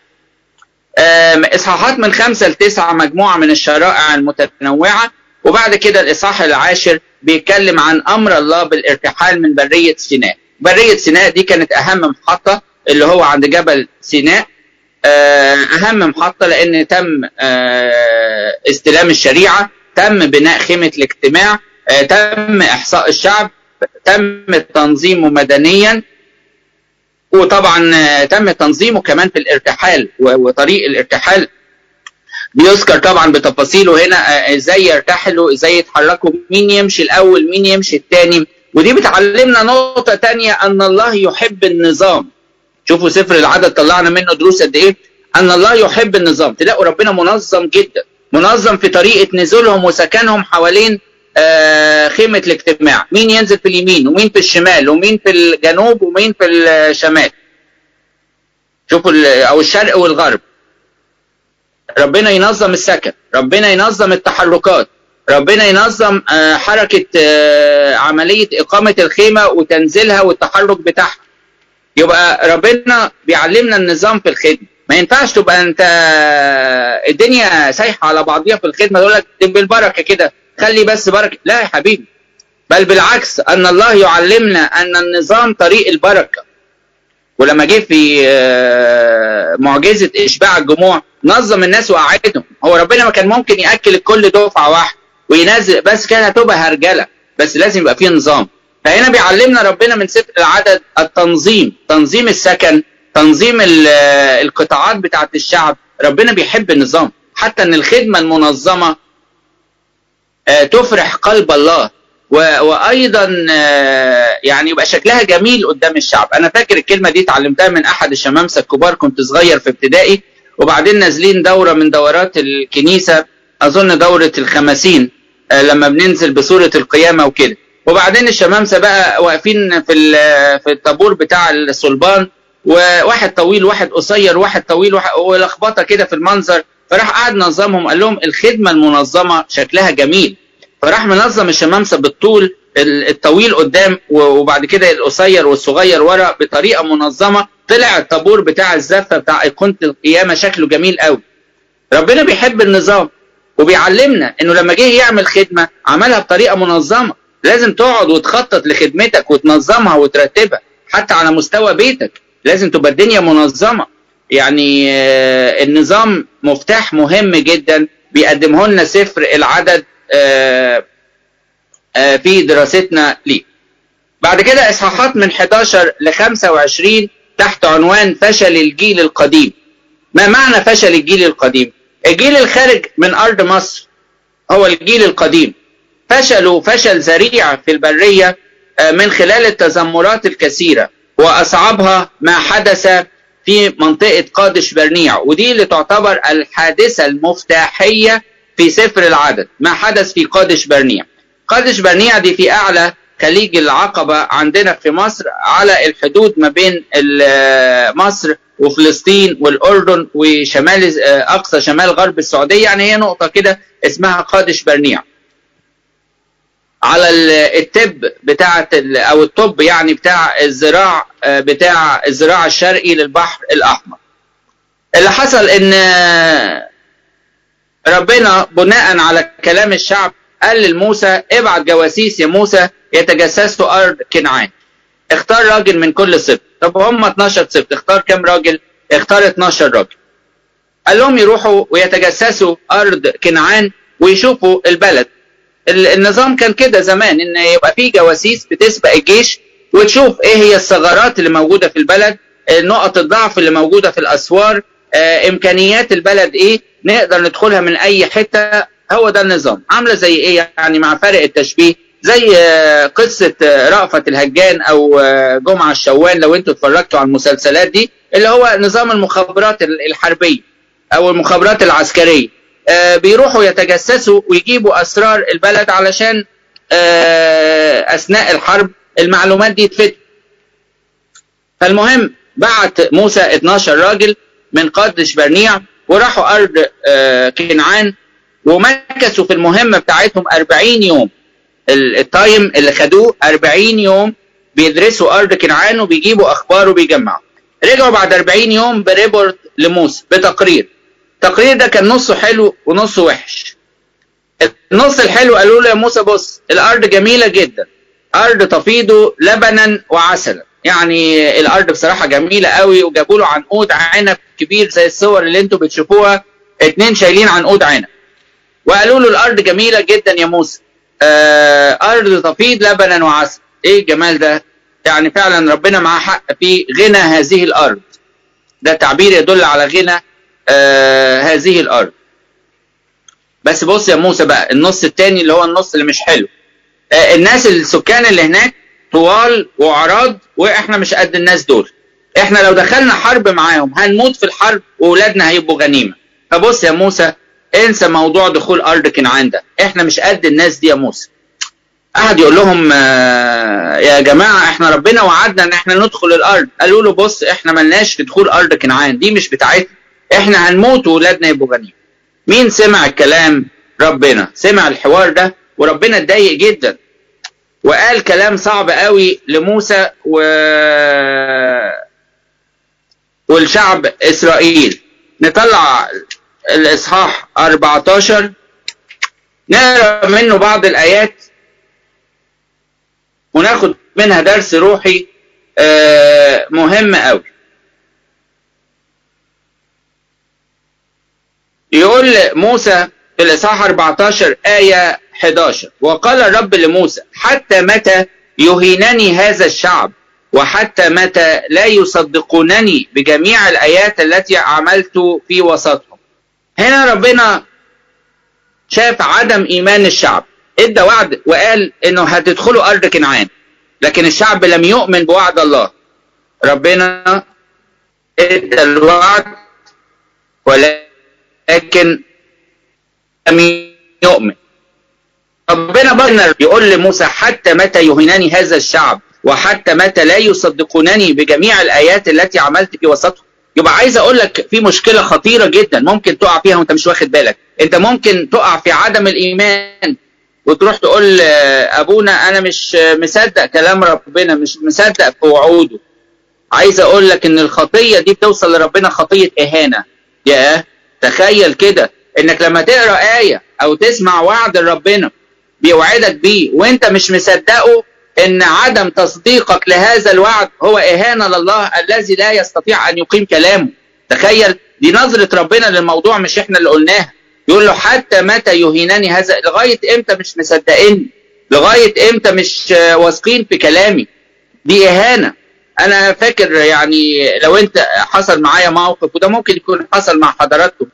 إصحاحات من 5 ل 9 مجموعة من الشرائع المتنوعة. وبعد كده الإصحاح العاشر بيتكلم عن أمر الله بالارتحال من برية سيناء. برية سيناء دي كانت أهم محطة اللي هو عند جبل سيناء، أهم محطة لأن تم استلام الشريعة، تم بناء خيمة الاجتماع، تم إحصاء الشعب، تم تنظيمه مدنيا، وطبعا تم تنظيمه كمان في الارتحال وطريق الارتحال بيذكر طبعا بتفاصيله هنا، ازاي يرتحلوا، ازاي يتحركوا، مين يمشي الأول مين يمشي الثاني. ودي بتعلمنا نقطة تانية، أن الله يحب النظام. شوفوا سفر العدد طلعنا منه دروس قد إيه، أن الله يحب النظام. تلاقوا ربنا منظم جدا، منظم في طريقة نزولهم وسكنهم حوالين خيمة الاجتماع، مين ينزل في اليمين ومين في الشمال ومين في الجنوب ومين في الشمال، شوفوا أو الشرق والغرب. ربنا ينظم السكن، ربنا ينظم التحركات، ربنا ينظم حركة عملية إقامة الخيمة وتنزيلها والتحرك بتاعها. يبقى ربنا بيعلمنا النظام في الخدمة. ما ينفعش تبقى انت الدنيا سايحه على بعضيها في الخدمه، يقول لك بالبركه كده خلي بس بركه، لا يا حبيبي، بل بالعكس، ان الله يعلمنا ان النظام طريق البركه. ولما جه في معجزه اشباع الجموع نظم الناس وقعدهم، هو ربنا ما كان ممكن ياكل الكل دفعه واحده وينزل، بس كانت هتبقى هرجله، بس لازم يبقى فيه نظام. فهنا بيعلمنا ربنا من سفر العدد التنظيم، تنظيم السكن، تنظيم القطاعات بتاعة الشعب. ربنا بيحب النظام، حتى ان الخدمة المنظمة تفرح قلب الله، وايضا يعني يبقى شكلها جميل قدام الشعب. انا فاكر الكلمة دي اتعلمتها من احد الشمامسة الكبار، كنت صغير في ابتدائي، وبعدين نازلين دورة من دورات الكنيسة، اظن دورة ال50 لما بننزل بصورة القيامة وكده. وبعدين الشمامسة بقى واقفين في الطابور بتاع الصلبان، وواحد طويل واحد قصير، واحد طويل واحد، ولخبطه كده في المنظر. فراح قعد نظمهم، قال لهم الخدمه المنظمه شكلها جميل. فراح منظم الشمامسه بالطول، الطويل قدام وبعد كده القصير والصغير ورا، بطريقه منظمه طلع الطابور بتاع الزفه بتاع ايقونه القيامه شكله جميل قوي. ربنا بيحب النظام وبيعلمنا انه لما جه يعمل خدمه عملها بطريقه منظمه، لازم تقعد وتخطط لخدمتك وتنظمها وترتبها، حتى على مستوى بيتك لازم تبقى الدنيا منظمه. يعني النظام مفتاح مهم جدا بيقدمه لنا سفر العدد في دراستنا ليه. بعد كده اصحاحات من 11 ل 25 تحت عنوان فشل الجيل القديم. ما معنى فشل الجيل القديم؟ الجيل الخارج من ارض مصر هو الجيل القديم. فشلوا فشل ذريع في البريه من خلال التذمرات الكثيره، واصعبها ما حدث في منطقه قادش برنيع، ودي اللي تعتبر الحادثه المفتاحيه في سفر العدد، ما حدث في قادش برنيع. قادش برنيع دي في اعلى خليج العقبه عندنا في مصر، على الحدود ما بين مصر وفلسطين والاردن وشمال اقصى شمال غرب السعوديه، يعني هي نقطه كده اسمها قادش برنيع. على التب بتاعه او الطب يعني بتاع الزراعه الشرقي للبحر الاحمر. اللي حصل ان ربنا بناء على كلام الشعب قال لموسى: ابعت جواسيس يا موسى يتجسسوا ارض كنعان، اختار راجل من كل سبط. طب هم 12 سبط، اختار كام راجل؟ اختار 12 راجل. قال لهم يروحوا ويتجسسوا ارض كنعان ويشوفوا البلد. النظام كان كده زمان، ان يبقى فيه جواسيس بتسبق الجيش وتشوف ايه هي الثغرات اللي موجوده في البلد، نقط الضعف اللي موجوده في الاسوار، امكانيات البلد ايه، نقدر ندخلها من اي حته. هو ده النظام. عامله زي ايه يعني، مع فرق التشبيه، زي قصه رأفت الهجان او جمعه الشوان لو انتوا اتفرجتوا على المسلسلات دي، اللي هو نظام المخابرات الحربيه او المخابرات العسكريه. بيروحوا يتجسسوا ويجيبوا اسرار البلد علشان اثناء الحرب المعلومات دي تفيد. فالمهم بعت موسى 12 راجل من قادش برنيع وراحوا ارض كنعان ومكثوا في المهمه بتاعتهم 40 يوم. التايم اللي خدوه 40 يوم بيدرسوا ارض كنعان وبيجيبوا اخبار وبيجمعوا. رجعوا بعد 40 يوم بريبورت لموسى، بتقرير. التقرير ده كان نصه حلو ونصه وحش. النص الحلو قالوا له: يا موسى بص، الارض جميله جدا، ارض تفيض لبنا وعسلا. يعني الارض بصراحه جميله قوي، وجابوا له عنقود عنب كبير زي الصور اللي انتوا بتشوفوها، 2 شايلين عنقود عنب. وقالوا له: الارض جميله جدا يا موسى، ارض تفيض لبنا وعسل. ايه الجمال ده؟ يعني فعلا ربنا معاه حق في غنى هذه الارض. ده تعبير يدل على غنى هذه الارض. بس بص يا موسى بقى، النص الثاني اللي هو النص اللي مش حلو. الناس السكان اللي هناك طوال وعراض، واحنا مش قد الناس دول. احنا لو دخلنا حرب معاهم هنموت في الحرب واولادنا هيبقوا غنيمه. فبص يا موسى، انسى موضوع دخول ارض كنعان ده، احنا مش قد الناس دي يا موسى. قعد يقول لهم: يا جماعه احنا ربنا وعدنا ان احنا ندخل الارض. قالوا له: بص، احنا ملناش في دخول ارض كنعان، دي مش بتاعتنا، احنا هنموت واولادنا يبقوا غنيمه. مين سمع الكلام؟ ربنا سمع الحوار ده، وربنا اتضايق جدا وقال كلام صعب قوي لموسى والشعب اسرائيل. نطلع الاصحاح 14 نقرا منه بعض الايات وناخد منها درس روحي مهم قوي. يقول موسى في الاصحاح 14 آية 11: وقال الرب لموسى: حتى متى يهينني هذا الشعب، وحتى متى لا يصدقونني بجميع الآيات التي عملت في وسطهم؟ هنا ربنا شاف عدم إيمان الشعب، ادى وعد وقال انه هتدخلوا أرض كنعان، لكن الشعب لم يؤمن بوعد الله. ربنا ادى الوعد ولكن لم يؤمن. ربنا بقى يقول لموسى: حتى متى يهينني هذا الشعب، وحتى متى لا يصدقونني بجميع الآيات التي عملت في وسطهم. يبقى عايز اقول لك في مشكله خطيره جدا ممكن تقع فيها وانت مش واخد بالك. انت ممكن تقع في عدم الايمان وتروح تقول: ابونا انا مش مصدق كلام ربنا، مش مصدق في وعوده. عايز اقول لك ان الخطيه دي بتوصل لربنا خطيه اهانه. ياه، تخيل كده انك لما تقرا ايه او تسمع وعد ربنا بيوعدك بيه وانت مش مصدقه، ان عدم تصديقك لهذا الوعد هو اهانه لله الذي لا يستطيع ان يقيم كلامه. تخيل، دي نظره ربنا للموضوع مش احنا اللي قلناها. يقول له حتى متى يهينني هذا؟ لغايه امتى مش مصدقني؟ لغايه امتى مش واثقين في كلامي؟ دي اهانه. انا فاكر يعني لو انت حصل معايا موقف، وده ممكن يكون حصل مع حضراتكم.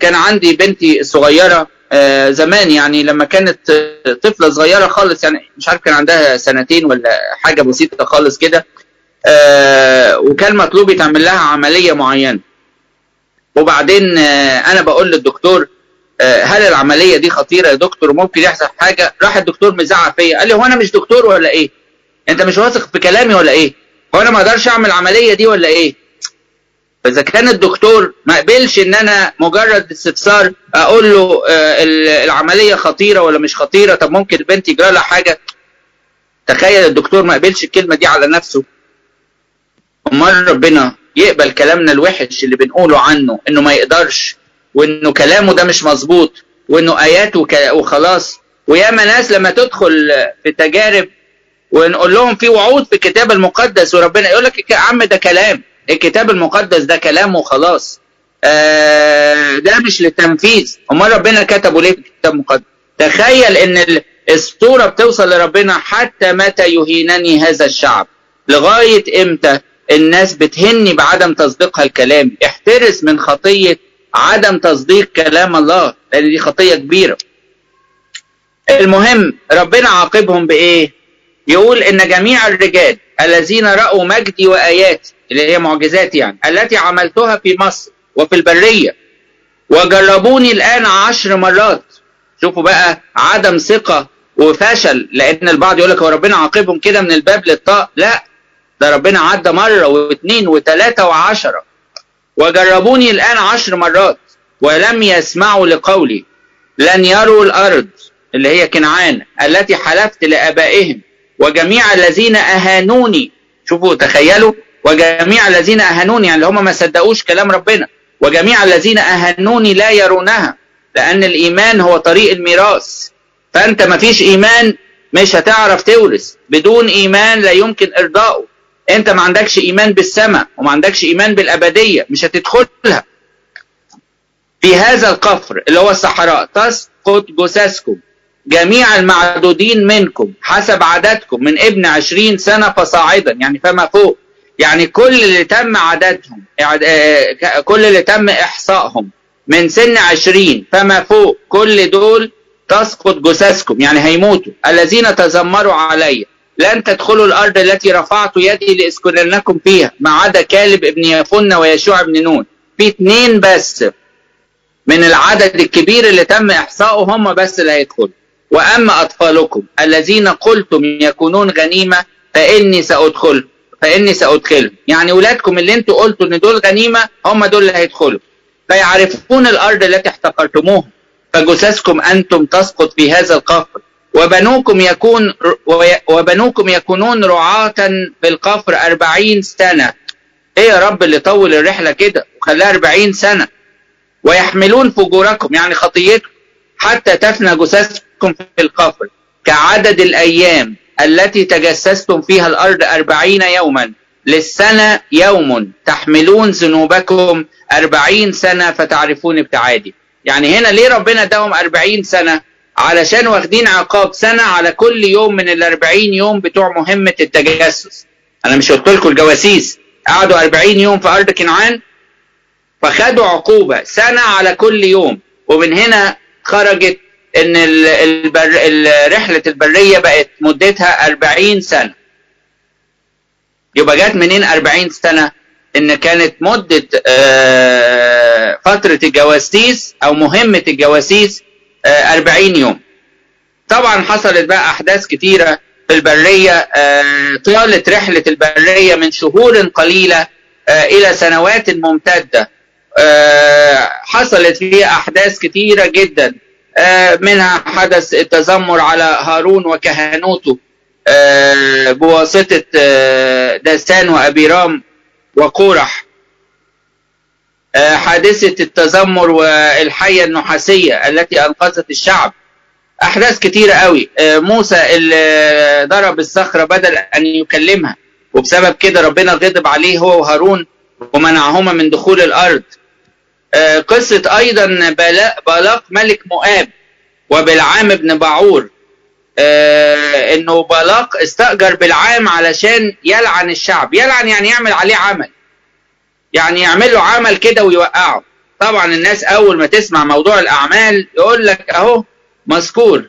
كان عندي بنتي الصغيره زمان، يعني لما كانت طفله صغيره خالص، يعني مش عارف كان عندها سنتين ولا حاجه بسيطه خالص كده، وكان مطلوب يتعمل لها عمليه معينه. وبعدين انا بقول للدكتور هل العمليه دي خطيره يا دكتور؟ ممكن يحصل حاجه؟ راح الدكتور مزعق فيا، قال لي هو انا مش دكتور ولا ايه؟ انت مش واثق في كلامي ولا ايه؟ هو انا ما اقدرش اعمل العمليه دي ولا ايه؟ فاذا كان الدكتور ما قبلش ان انا مجرد استفسار اقول له العمليه خطيره ولا مش خطيره، طب ممكن البنت يجرى لها حاجه. تخيل الدكتور ما قبلش الكلمه دي على نفسه، امال ربنا يقبل كلامنا الوحش اللي بنقوله عنه انه ما يقدرش، وانه كلامه ده مش مظبوط، وانه ايات وخلاص. وياما ناس لما تدخل في تجارب ونقول لهم في وعود في الكتاب المقدس، وربنا يقول لك يا عم ده كلام الكتاب المقدس، ده كلام وخلاص، ده مش للتنفيذ، امال ربنا كتبه ليه في الكتاب المقدس؟ تخيل ان الصوره بتوصل لربنا حتى متى يهينني هذا الشعب؟ لغايه امتى الناس بتهني بعدم تصديقها الكلام؟ احترس من خطيه عدم تصديق كلام الله، لان دي خطيه كبيره. المهم ربنا عاقبهم بايه؟ يقول ان جميع الرجال الذين راوا مجدي واياتي، اللي هي معجزات يعني، التي عملتها في مصر وفي البريه، وجربوني الان 10 مرات. شوفوا بقى عدم ثقه وفشل، لان البعض يقول لك هو ربنا عاقبهم كده من الباب للطاق. لا، ده ربنا عدى مره واثنين وثلاثه و10. وجربوني الآن 10 مرات ولم يسمعوا لقولي، لن يروا الأرض اللي هي كنعان التي حلفت لآبائهم، وجميع الذين أهانوني. شوفوا تخيلوا، وجميع الذين أهانوني، يعني اللي هم ما صدقوش كلام ربنا، وجميع الذين أهانوني لا يرونها، لأن الإيمان هو طريق الميراث. فأنت ما فيش إيمان مش هتعرف تورث، بدون إيمان لا يمكن إرضائه. انت ما عندكش ايمان بالسماء وما عندكش ايمان بالابديه، مش هتدخلها. في هذا القفر اللي هو الصحراء تسقط جثثكم، جميع المعدودين منكم حسب عددكم، من ابن 20 سنة فصاعدا، يعني فما فوق، يعني كل اللي تم عددهم، كل اللي تم احصائهم من سن 20 فما فوق، كل دول تسقط جثثكم، يعني هيموتوا. الذين تذمروا علي لن تدخلوا الارض التي رفعت يدي لاسكننكم فيها، ما عدا كالب ابن يفنة ويشوع ابن نون. في 2 بس من العدد الكبير اللي تم احصائه، هم بس اللي هيدخلوا. واما اطفالكم الذين قلتم يكونون غنيمه فاني سادخلهم، يعني اولادكم اللي انتوا قلتوا ان دول غنيمه، هم دول اللي هيدخلوا. فيعرفون الارض التي احتقرتموها، فجثثكم انتم تسقط في هذا القفر، وبنوكم يكونون رعاة في القفر 40 سنة. ايه يا رب اللي طول الرحلة كده وخلاها 40 سنة؟ ويحملون فجوركم، يعني خطيتكم، حتى تفنى جثثكم في القفر، كعدد الأيام التي تجسستم فيها الأرض 40 يوما، للسنة يوم، تحملون ذنوبكم 40 سنة فتعرفون ابتعادي. يعني هنا ليه ربنا اداهم 40 سنة؟ علشان واخدين عقاب 1 سنة على كل يوم من 40 يوم بتوع مهمة التجسس. أنا مش قلت لكم الجواسيس قعدوا 40 يوم في أرض كنعان؟ فخدوا عقوبة 1 سنة على كل يوم. ومن هنا خرجت إن رحلة البرية بقت مدتها 40 سنة. يبقى جت منين 40 سنة؟ إن كانت مدة فترة الجواسيس أو مهمة الجواسيس 40 يوم. طبعا حصلت بقى احداث كتيره في البريه طالت رحله البريه من شهور قليله الى سنوات ممتده. حصلت فيها احداث كتيره جدا، منها حدث التذمر على هارون وكهنوته بواسطه داسان وابيرام، وقرح. حادثة التذمر والحية النحاسية التي أنقذت الشعب. أحداث كتيرة قوي. موسى اللي ضرب الصخرة بدل أن يكلمها، وبسبب كده ربنا غضب عليه هو وهارون ومنعهما من دخول الأرض. قصة أيضا بلاق ملك مؤاب وبلعام ابن بعور، إنه بلاق استأجر بلعام علشان يلعن الشعب. يلعن يعني يعمل عليه عمل، يعني يعمل له عمل كده ويوقعه. طبعا الناس أول ما تسمع موضوع الأعمال يقول لك أهو مذكور.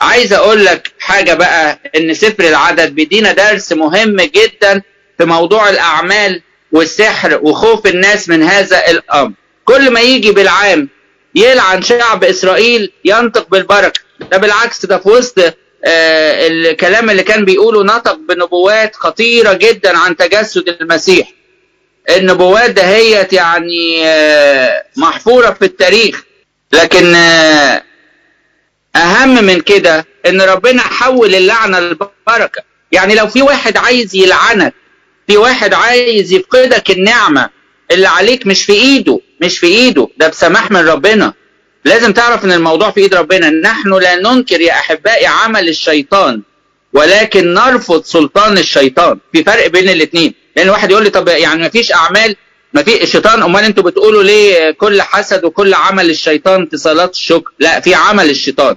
عايز أقول لك حاجة بقى، إن سفر العدد بيدينا درس مهم جدا في موضوع الأعمال والسحر وخوف الناس من هذا الأمر. كل ما يجي بالعام يلعن شعب إسرائيل ينطق بالبركة، ده بالعكس، ده في وسط الكلام اللي كان بيقوله نطق بنبوات خطيرة جدا عن تجسد المسيح. النبوات ده هي يعني محفورة في التاريخ، لكن أهم من كده إن ربنا حول اللعنة للبركة. يعني لو في واحد عايز يلعنك، في واحد عايز يفقدك النعمة اللي عليك، مش في ايده، ده بسماح من ربنا. لازم تعرف ان الموضوع في ايد ربنا. نحن لا ننكر يا احبائي عمل الشيطان، ولكن نرفض سلطان الشيطان. في فرق بين الاثنين. يعني واحد يقول لي طب يعني مفيش اعمال، مفيش الشيطان، امال انتوا بتقولوا ليه كل حسد وكل عمل الشيطان في صلاة الشكر؟ لا، في عمل الشيطان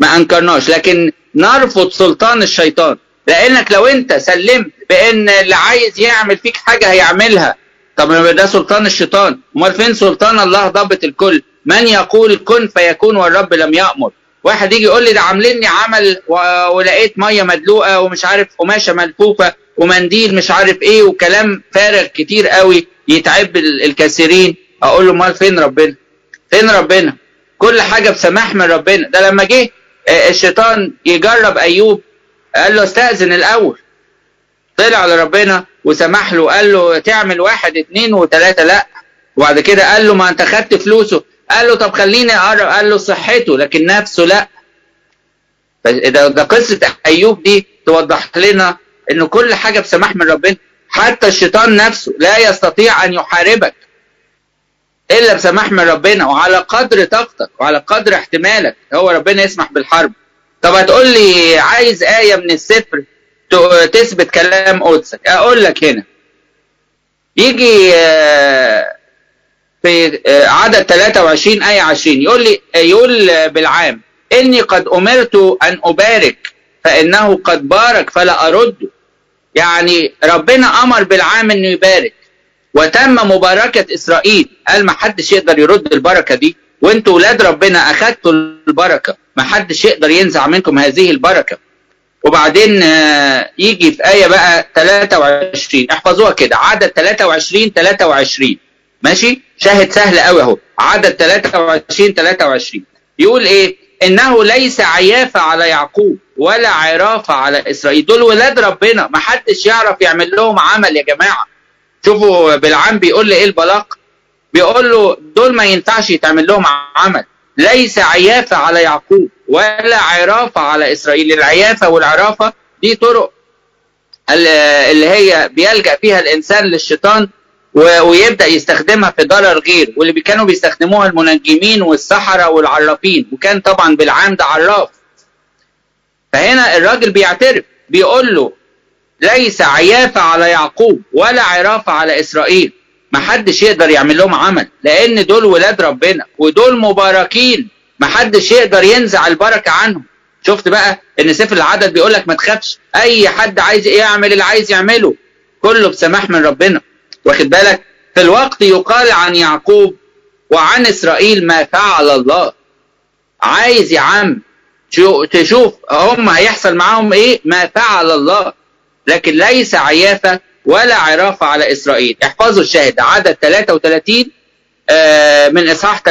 ما انكرناش، لكن نرفض سلطان الشيطان. لانك لو انت سلمت بان اللي عايز يعمل فيك حاجه هيعملها، طب ده سلطان الشيطان. امال فين سلطان الله ضابط الكل؟ من يقول كن فيكون والرب لم يأمر. واحد يجي يقول لي ده عاملين لي عمل ولقيت ميه مدلوقه ومش عارف قماشه ملفوفه ومنديل مش عارف ايه وكلام فارغ كتير قوي يتعب الكثيرين. اقول له امال فين ربنا؟ فين ربنا؟ كل حاجه بسماح من ربنا. ده لما جه الشيطان يجرب ايوب قال له استأذن الأول، طلع لربنا وسمح له، قال له تعمل 1 2 3، لأ. وبعد كده قال له ما أنت خدت فلوسه، قال له طب خليني أقرب، قال له صحته لكن نفسه لأ. ده قصة أيوب دي توضح لنا إنه كل حاجة بسماح من ربنا. حتى الشيطان نفسه لا يستطيع أن يحاربك إلا بسماح من ربنا، وعلى قدر طاقتك وعلى قدر احتمالك هو ربنا يسمح بالحرب. طب هتقول لي عايز آية من السفر تثبت كلام قدسك. أقول لك هنا يجي في عدد 23 آية 20 يقول بالعام إني قد أمرت أن أبارك فإنه قد بارك فلا أرده. يعني ربنا أمر بالعام إنه يبارك وتم مباركة إسرائيل، قال ما حدش يقدر يرد البركة دي، وانتوا ولاد ربنا اخدتوا البركة، ما حدش يقدر ينزع منكم هذه البركة. وبعدين يجي في آية بقى 23، احفظوها كده، عدد 23 ماشي، شاهد سهل قوي اهو. عدد 23 يقول ايه؟ انه ليس عيافة على يعقوب ولا عرافة على اسرائيل. دول ولاد ربنا ما حدش يعرف يعمل لهم عمل يا جماعة. شوفوا بالعام بيقول لي ايه البلاق، بيقول له دول ما ينفعش يتعمل لهم عمل. ليس عيافة على يعقوب ولا عرافة على إسرائيل. العيافة والعرافة دي طرق اللي هي بيلجأ فيها الإنسان للشيطان ويبدأ يستخدمها في ضرر غيره، واللي كانوا بيستخدموها المنجمين والسحرة والعرافين، وكان طبعا بالعام ده عراف. فهنا الراجل بيعترف، بيقول له ليس عيافة على يعقوب ولا عرافة على إسرائيل، محدش يقدر يعمل لهم عمل، لأن دول ولاد ربنا ودول مباركين، محدش يقدر ينزع البركة عنهم. شفت بقى إن سفر العدد بيقول لك ما تخافش، أي حد عايز يعمل اللي عايز يعمله، كله بسماح من ربنا. واخد بالك؟ في الوقت يقال عن يعقوب وعن إسرائيل ما فعل الله. عايز يا عم تشوف هم هيحصل معاهم إيه؟ ما فعل الله. لكن ليس عيافة ولا عرافة على إسرائيل. احفظوا الشاهد، عدد 33 من إصحاح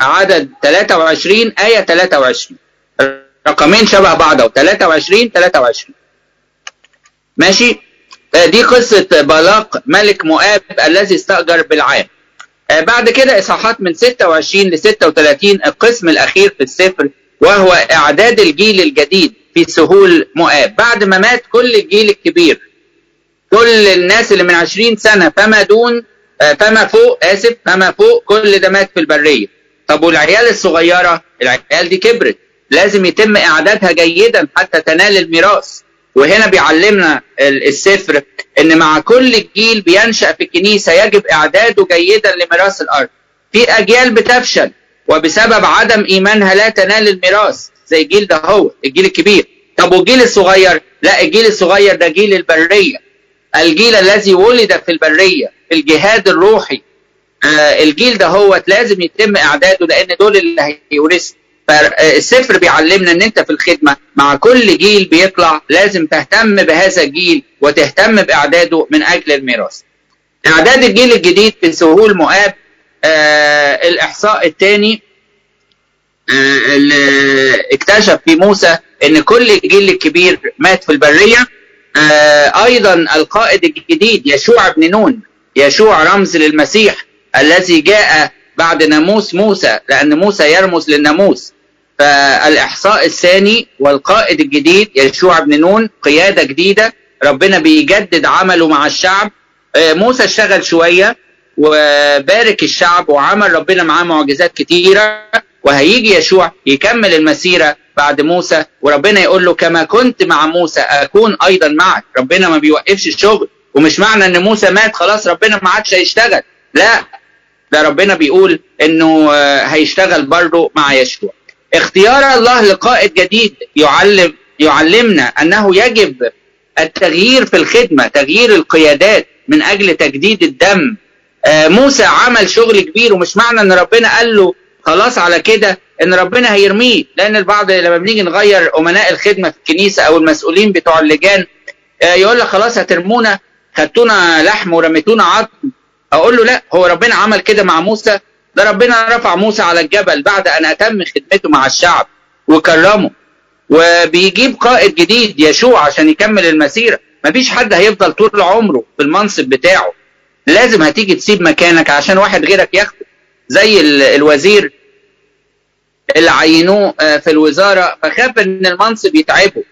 عدد 23 آية 23، رقمين شبه بعض، 23 ماشي. دي قصة بلاق ملك مؤاب الذي استأجر بالعام. بعد كده إصحاحات من 26 ل 36 القسم الأخير في السفر، وهو إعداد الجيل الجديد في سهول مؤاب بعد ما مات كل الجيل الكبير. كل الناس اللي من 20 سنه فما فوق كل ده مات في البريه. طب والعيال الصغيره، العيال دي كبرت، لازم يتم اعدادها جيدا حتى تنال الميراث. وهنا بيعلمنا السفر ان مع كل جيل بينشأ في الكنيسه يجب اعداده جيدا لميراث الارض. في اجيال بتفشل وبسبب عدم ايمانها لا تنال الميراث، زي الجيل ده، هو الجيل الكبير. طب والجيل الصغير؟ لا، الجيل الصغير ده جيل البريه، الجيل الذي ولد في البريه في الجهاد الروحي. الجيل ده هو لازم يتم اعداده لان دول اللي هيورثوا. فالسفر بيعلمنا ان انت في الخدمه مع كل جيل بيطلع لازم تهتم بهذا الجيل وتهتم باعداده من اجل الميراث. اعداد الجيل الجديد في سهول مؤاب، الاحصاء الثاني اللي اكتشف في موسى ان كل الجيل الكبير مات في البريه. ايضا القائد الجديد يشوع بن نون، يشوع رمز للمسيح الذي جاء بعد ناموس موسى، لأن موسى يرمز للناموس. فالإحصاء الثاني والقائد الجديد يشوع بن نون، قيادة جديدة، ربنا بيجدد عمله مع الشعب. موسى اشتغل شوية وبارك الشعب وعمل ربنا معاه معجزات كتيرة، وهيجي يشوع يكمل المسيرة بعد موسى، وربنا يقول له كما كنت مع موسى أكون أيضا معك. ربنا ما بيوقفش الشغل، ومش معنى أن موسى مات خلاص ربنا ما عادش هيشتغل، لا، ده ربنا بيقول انه هيشتغل برضه مع يشوع. اختيار الله لقائد جديد يعلمنا انه يجب التغيير في الخدمه، تغيير القيادات من اجل تجديد الدم. موسى عمل شغل كبير، ومش معنى ان ربنا قال له خلاص على كده ان ربنا هيرميه، لان البعض لما بنيجي نغير امناء الخدمه في الكنيسه او المسؤولين بتوع اللجان يقول لك خلاص هترمونا، خدتونا لحم ورميتونا عظم. اقول له لا، هو ربنا عمل كده مع موسى، ده ربنا رفع موسى على الجبل بعد ان اتم خدمته مع الشعب وكرمه، وبيجيب قائد جديد يشوع عشان يكمل المسيره. مفيش حد هيفضل طول عمره في المنصب بتاعه، لازم هتيجي تسيب مكانك عشان واحد غيرك ياخده، زي الوزير اللي عينوه في الوزاره فخاف ان المنصب يتعبه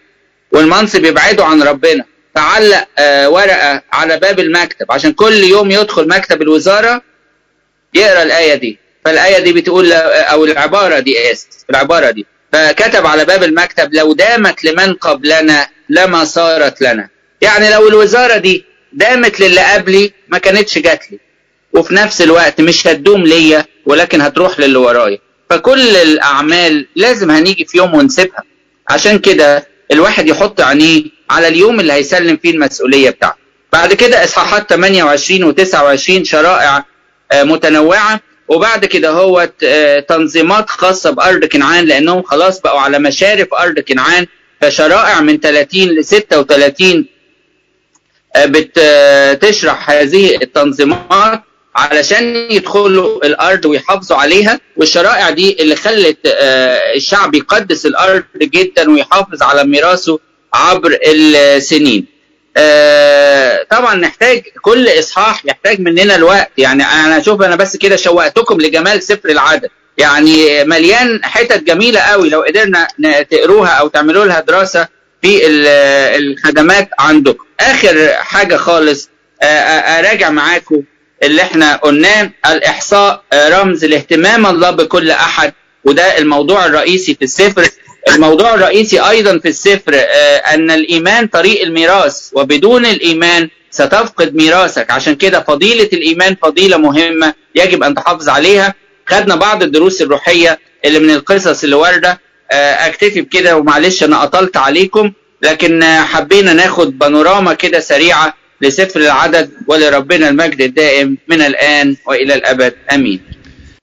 والمنصب يبعده عن ربنا، فعلق ورقه على باب المكتب عشان كل يوم يدخل مكتب الوزاره يقرا الايه دي. فالايه دي بتقول، او العباره دي، اسف، العباره دي، فكتب على باب المكتب لو دامت لمن قبلنا لما صارت لنا. يعني لو الوزاره دي دامت للي قبلي ما كانتش جات لي، وفي نفس الوقت مش هتدوم ليا ولكن هتروح للي ورايا. فكل الاعمال لازم هنيجي في يوم ونسيبها. عشان كده الواحد يحط عينيه على اليوم اللي هيسلم فيه المسؤوليه بتاعته. بعد كده اصحاحات 28 و 29 شرائع متنوعه، وبعد كده هو تنظيمات خاصه بارض كنعان، لانهم خلاص بقوا على مشارف ارض كنعان. فشرائع من 30 ل 36 بتشرح هذه التنظيمات علشان يدخلوا الارض ويحافظوا عليها. والشرائع دي اللي خلت الشعب يقدس الارض جدا ويحافظ على ميراثه عبر السنين. طبعا نحتاج كل اصحاح يحتاج مننا الوقت، يعني انا بس كده شوقتكم لجمال سفر العدد، يعني مليان حتت جميله قوي لو قدرنا تقروها او تعملوا لها دراسه في الخدمات عندكم. اخر حاجه خالص اراجع معاكم اللي احنا قلناه، الاحصاء رمز لاهتمام الله بكل احد، وده الموضوع الرئيسي في السفر. الموضوع الرئيسي ايضا في السفر ان الايمان طريق الميراث، وبدون الايمان ستفقد ميراثك. عشان كده فضيلة الايمان فضيلة مهمة يجب ان تحافظ عليها. خدنا بعض الدروس الروحية اللي من القصص اللي واردة. اكتفي بكده، ومعلش انا اطلت عليكم، لكن حبينا ناخد بانوراما كده سريعة لسفر العدد، ولربنا المجد الدائم من الآن وإلى الأبد، آمين.